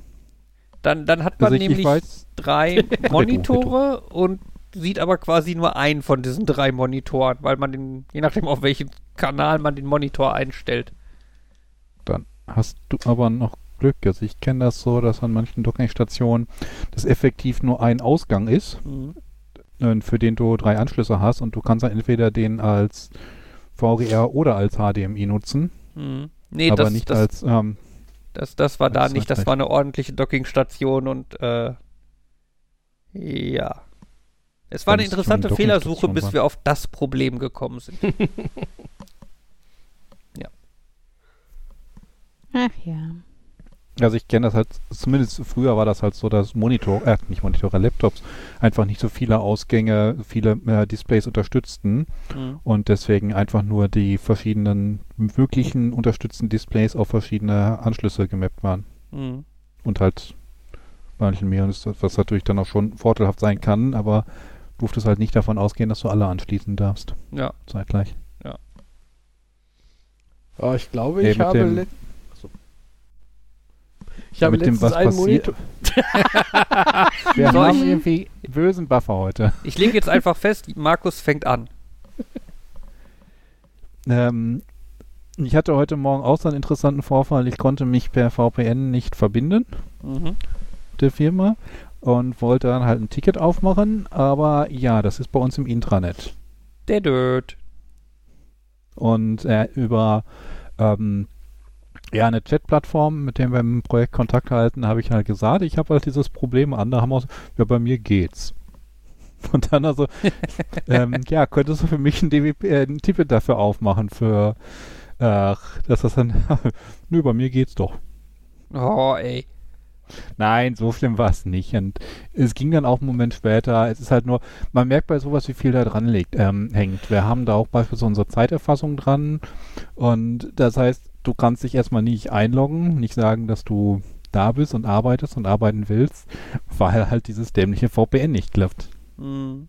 Dann, dann hat man also ich, nämlich ich weiß. drei Monitore und sieht aber quasi nur einen von diesen drei Monitoren, weil man den, je nachdem auf welchem Kanal man den Monitor einstellt. Dann hast du aber noch Glück. Also ich kenne das so, dass an manchen Dockingstationen das effektiv nur ein Ausgang ist, mhm. für den du drei Anschlüsse hast und du kannst dann entweder den als V G A oder als H D M I nutzen, mhm. nee, aber das, nicht das, als... Ähm, das, das war da nicht, das war eine ordentliche Dockingstation und äh, ja. Es war eine interessante Fehlersuche, bis wir auf das Problem gekommen sind. Ja. Ach ja. Also ich kenne das halt, zumindest früher war das halt so, dass Monitor, äh, nicht Monitore, Laptops einfach nicht so viele Ausgänge, viele äh, Displays unterstützten mhm. und deswegen einfach nur die verschiedenen möglichen unterstützten Displays auf verschiedene Anschlüsse gemappt waren. Mhm. Und halt manchen mehr, was natürlich dann auch schon vorteilhaft sein kann, aber du durftest halt nicht davon ausgehen, dass du alle anschließen darfst. Ja. Zeitgleich. Ja. Oh, ich glaube, ich hey, habe... Dem, Ich habe mit dem was einen Monitor. Wir Soll haben ich? irgendwie bösen Buffer heute. Ich lege jetzt einfach fest, Markus fängt an. Ähm, ich hatte heute Morgen auch so einen interessanten Vorfall. Ich konnte mich per V P N nicht verbinden, mhm. der Firma, und wollte dann halt ein Ticket aufmachen. Aber ja, das ist bei uns im Intranet. Der Dirt. Und äh, über... Ähm, Ja, eine Chat-Plattform, mit der wir im Projekt Kontakt halten, habe ich halt gesagt, ich habe halt dieses Problem, andere haben auch so, ja, bei mir geht's. Und dann also, ähm, ja, könntest du für mich ein, D W P, äh, ein Ticket dafür aufmachen, für, ach, äh, dass das dann, nö, bei mir geht's doch. Oh, ey. Nein, so schlimm war es nicht. Und es ging dann auch einen Moment später, es ist halt nur, man merkt bei sowas, wie viel da dran liegt, ähm, hängt. Wir haben da auch beispielsweise unsere Zeiterfassung dran und das heißt, du kannst dich erstmal nicht einloggen, nicht sagen, dass du da bist und arbeitest und arbeiten willst, weil halt dieses dämliche V P N nicht klappt. Hm.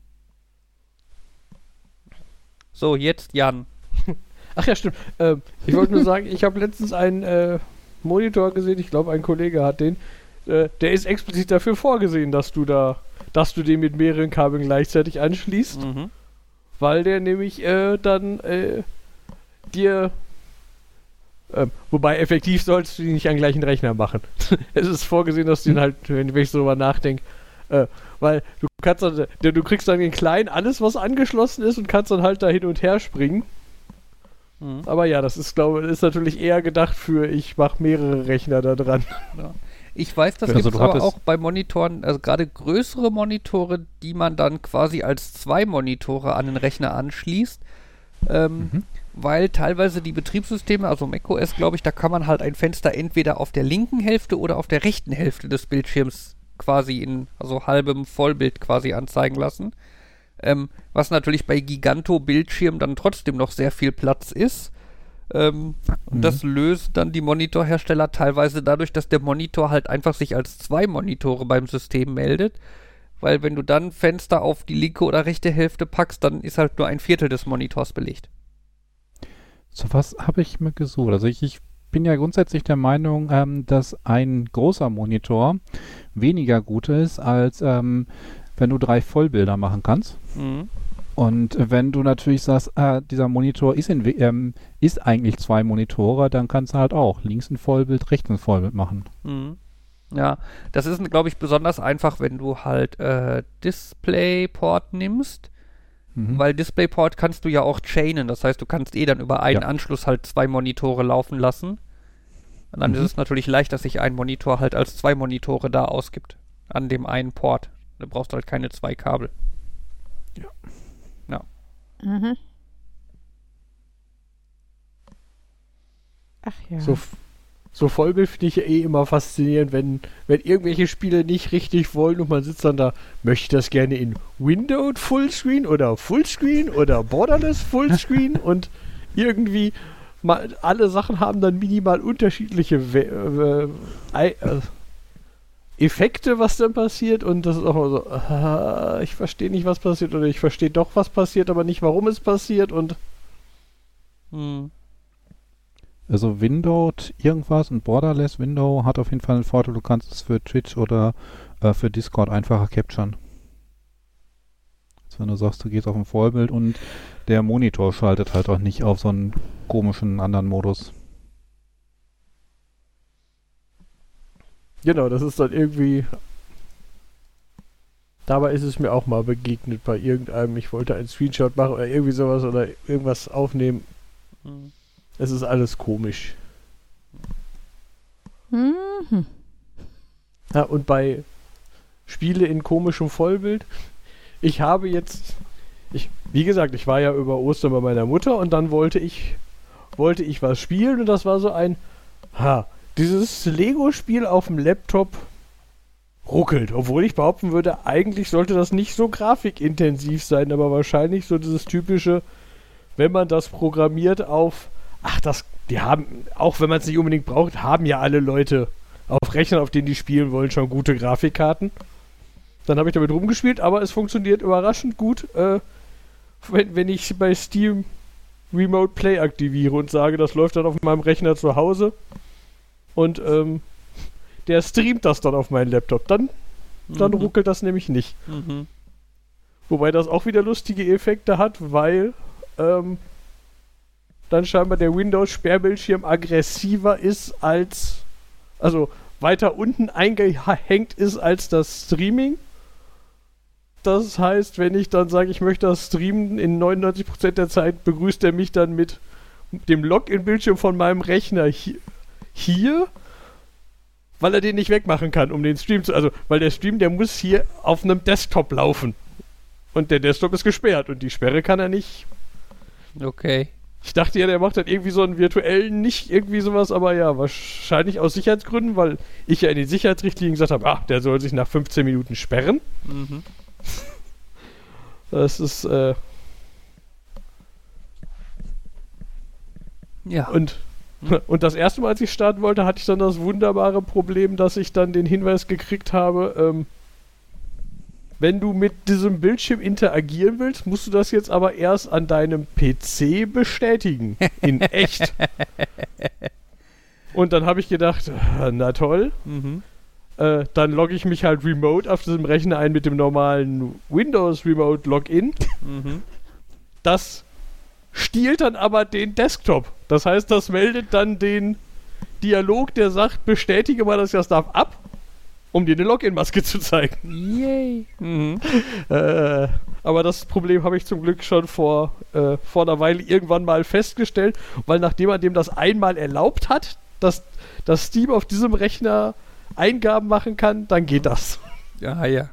So, jetzt Jan. Ach ja, stimmt. Ähm, ich wollte nur sagen, ich habe letztens einen äh, Monitor gesehen, ich glaube, ein Kollege hat den. Äh, der ist explizit dafür vorgesehen, dass du da, dass du den mit mehreren Kabeln gleichzeitig anschließt, mhm. weil der nämlich äh, dann äh, dir... Ähm, wobei effektiv sollst du die nicht an gleichen Rechner machen. Es ist vorgesehen, dass du den halt, wenn ich so drüber nachdenke, äh, weil du kannst dann, du kriegst dann den kleinen alles, was angeschlossen ist und kannst dann halt da hin und her springen. Mhm. Aber ja, das ist, glaube ich, ist natürlich eher gedacht für, ich mache mehrere Rechner da dran. Ja. Ich weiß, das also gibt es aber auch bei Monitoren, also gerade größere Monitore, die man dann quasi als zwei Monitore an den Rechner anschließt. Ähm, mhm. Weil teilweise die Betriebssysteme, also macOS, glaube ich, da kann man halt ein Fenster entweder auf der linken Hälfte oder auf der rechten Hälfte des Bildschirms quasi in, also halbem Vollbild quasi anzeigen lassen. Ähm, was natürlich bei Giganto-Bildschirmen dann trotzdem noch sehr viel Platz ist. Ähm, mhm. Und das löst dann die Monitorhersteller teilweise dadurch, dass der Monitor halt einfach sich als zwei Monitore beim System meldet. Weil wenn du dann Fenster auf die linke oder rechte Hälfte packst, dann ist halt nur ein Viertel des Monitors belegt. So was habe ich mir gesucht. Also ich, ich bin ja grundsätzlich der Meinung, ähm, dass ein großer Monitor weniger gut ist, als ähm, wenn du drei Vollbilder machen kannst. Mhm. Und wenn du natürlich sagst, äh, dieser Monitor ist, in, ähm, ist eigentlich zwei Monitore, dann kannst du halt auch links ein Vollbild, rechts ein Vollbild machen. Mhm. Ja, das ist, glaube ich, besonders einfach, wenn du halt äh, DisplayPort nimmst. Weil DisplayPort kannst du ja auch chainen, das heißt, du kannst eh dann über einen ja. Anschluss halt zwei Monitore laufen lassen. Und dann mhm. ist es natürlich leicht, dass sich ein Monitor halt als zwei Monitore da ausgibt, an dem einen Port. Da brauchst du halt keine zwei Kabel. Ja. Ja. Mhm. Ach ja. So, so Vollbild finde ich ja eh immer faszinierend, wenn, wenn irgendwelche Spiele nicht richtig wollen und man sitzt dann da, möchte ich das gerne in Windowed Fullscreen oder Fullscreen oder Borderless Fullscreen und irgendwie mal, alle Sachen haben dann minimal unterschiedliche We- äh, äh, Effekte, was dann passiert und das ist auch mal so, ah, ich verstehe nicht, was passiert oder ich verstehe doch, was passiert, aber nicht, warum es passiert und hm. Also Windowed irgendwas und Borderless Window hat auf jeden Fall einen Vorteil, du kannst es für Twitch oder äh, für Discord einfacher capturen. Wenn du sagst, du gehst auf ein Vollbild und der Monitor schaltet halt auch nicht auf so einen komischen anderen Modus. Genau, das ist dann irgendwie... Dabei ist es mir auch mal begegnet bei irgendeinem, ich wollte einen Screenshot machen oder irgendwie sowas oder irgendwas aufnehmen. Mhm. Es ist alles komisch. Mhm. Ja, und bei Spiele in komischem Vollbild, ich habe jetzt, ich, wie gesagt, ich war ja über Ostern bei meiner Mutter und dann wollte ich, wollte ich was spielen und das war so ein, ha, dieses Lego-Spiel auf dem Laptop ruckelt, obwohl ich behaupten würde, eigentlich sollte das nicht so grafikintensiv sein, aber wahrscheinlich so dieses typische, wenn man das programmiert auf, ach das, die haben, auch wenn man es nicht unbedingt braucht, haben ja alle Leute auf Rechnern, auf denen die spielen wollen, schon gute Grafikkarten. Dann habe ich damit rumgespielt, aber es funktioniert überraschend gut, äh, wenn, wenn ich bei Steam Remote Play aktiviere und sage, das läuft dann auf meinem Rechner zu Hause und, ähm, der streamt das dann auf meinen Laptop. Dann, dann mhm. ruckelt das nämlich nicht. Mhm. Wobei das auch wieder lustige Effekte hat, weil ähm, dann scheinbar der Windows-Sperrbildschirm aggressiver ist als, also weiter unten eingehängt ist als das Streaming. Das heißt, wenn ich dann sage, ich möchte das streamen, in neunundneunzig Prozent der Zeit begrüßt er mich dann mit dem Login-Bildschirm von meinem Rechner hi- hier. Weil er den nicht wegmachen kann, um den Stream zu... Also, weil der Stream, der muss hier auf einem Desktop laufen. Und der Desktop ist gesperrt und die Sperre kann er nicht. Okay. Ich dachte ja, der macht dann irgendwie so einen virtuellen, nicht irgendwie sowas, aber ja, wahrscheinlich aus Sicherheitsgründen, weil ich ja in den Sicherheitsrichtlinien gesagt habe, ach, der soll sich nach fünfzehn Minuten sperren. Mhm. Das ist, äh... Ja. Und... Und das erste Mal, als ich starten wollte, hatte ich dann das wunderbare Problem, dass ich dann den Hinweis gekriegt habe, ähm, wenn du mit diesem Bildschirm interagieren willst, musst du das jetzt aber erst an deinem P C bestätigen. In echt. Und dann habe ich gedacht, na toll, mhm. äh, dann logge ich mich halt remote auf diesem Rechner ein mit dem normalen Windows-Remote-Login. Mhm. Das stiehlt dann aber den Desktop. Das heißt, das meldet dann den Dialog, der sagt, bestätige mal das Stuff ab, um dir eine Login-Maske zu zeigen. Yay. Mhm. Äh, aber das Problem habe ich zum Glück schon vor, äh, vor einer Weile irgendwann mal festgestellt, weil nachdem man dem das einmal erlaubt hat, dass, dass Steam auf diesem Rechner Eingaben machen kann, dann geht das. Ja, ja.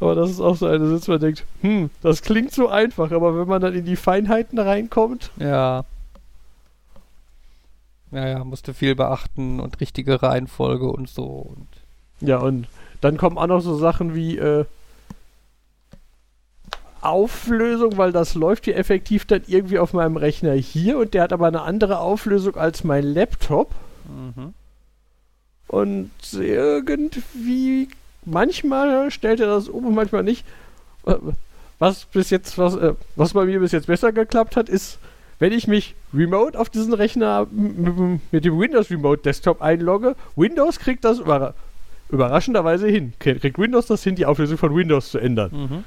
Aber das ist auch so eine Sitz, man denkt, hm, das klingt so einfach, aber wenn man dann in die Feinheiten reinkommt... Ja. Naja, musste viel beachten und richtige Reihenfolge und so. Und ja, und dann kommen auch noch so Sachen wie äh, Auflösung, weil das läuft hier effektiv dann irgendwie auf meinem Rechner hier und der hat aber eine andere Auflösung als mein Laptop. Mhm. Und irgendwie... Manchmal stellt er das um und manchmal nicht. Was bis jetzt, was, was bei mir bis jetzt besser geklappt hat, ist, wenn ich mich remote auf diesen Rechner mit dem Windows Remote Desktop einlogge, Windows kriegt das überra- überraschenderweise hin. Kriegt Windows das hin, die Auflösung von Windows zu ändern. Mhm.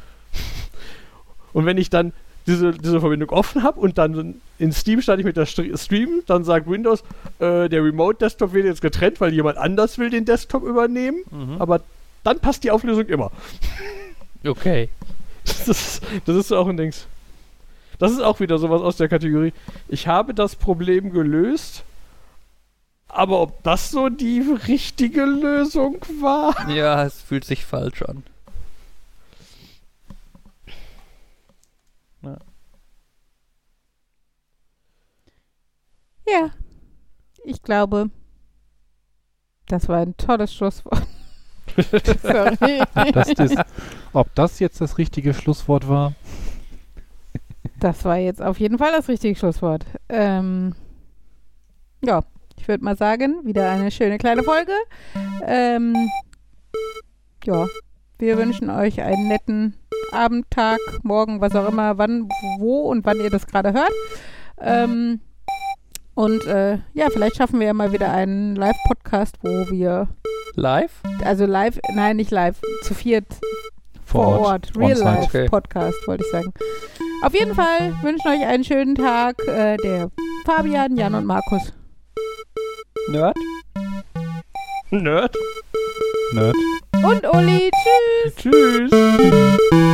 Und wenn ich dann diese, diese Verbindung offen habe und dann in Steam starte ich mit der St- Stream, dann sagt Windows, äh, der Remote Desktop wird jetzt getrennt, weil jemand anders will den Desktop übernehmen, mhm. aber dann passt die Auflösung immer. Okay. Das ist, das ist auch ein Dings. Das ist auch wieder sowas aus der Kategorie. Ich habe das Problem gelöst, aber ob das so die richtige Lösung war? Ja, es fühlt sich falsch an. Na. Ja. Ich glaube, das war ein tolles Schlusswort. Sorry. Das ist, ob das jetzt das richtige Schlusswort war? Das war jetzt auf jeden Fall das richtige Schlusswort. Ähm, ja, ich würde mal sagen, wieder eine schöne kleine Folge. Ähm, ja, wir wünschen euch einen netten Abend, Tag, Morgen, was auch immer, wann, wo und wann ihr das gerade hört. Ähm, und äh, ja, vielleicht schaffen wir ja mal wieder einen Live-Podcast, wo wir... Live? Also live, nein, nicht live, zu viert Vor Ort. Ort. Real-Life-Podcast, okay. wollte ich sagen. Auf jeden Fall wünschen euch einen schönen Tag. Äh, der Fabian, Jan und Markus. Nerd. Nerd. Nerd. Und Uli. Tschüss. Tschüss.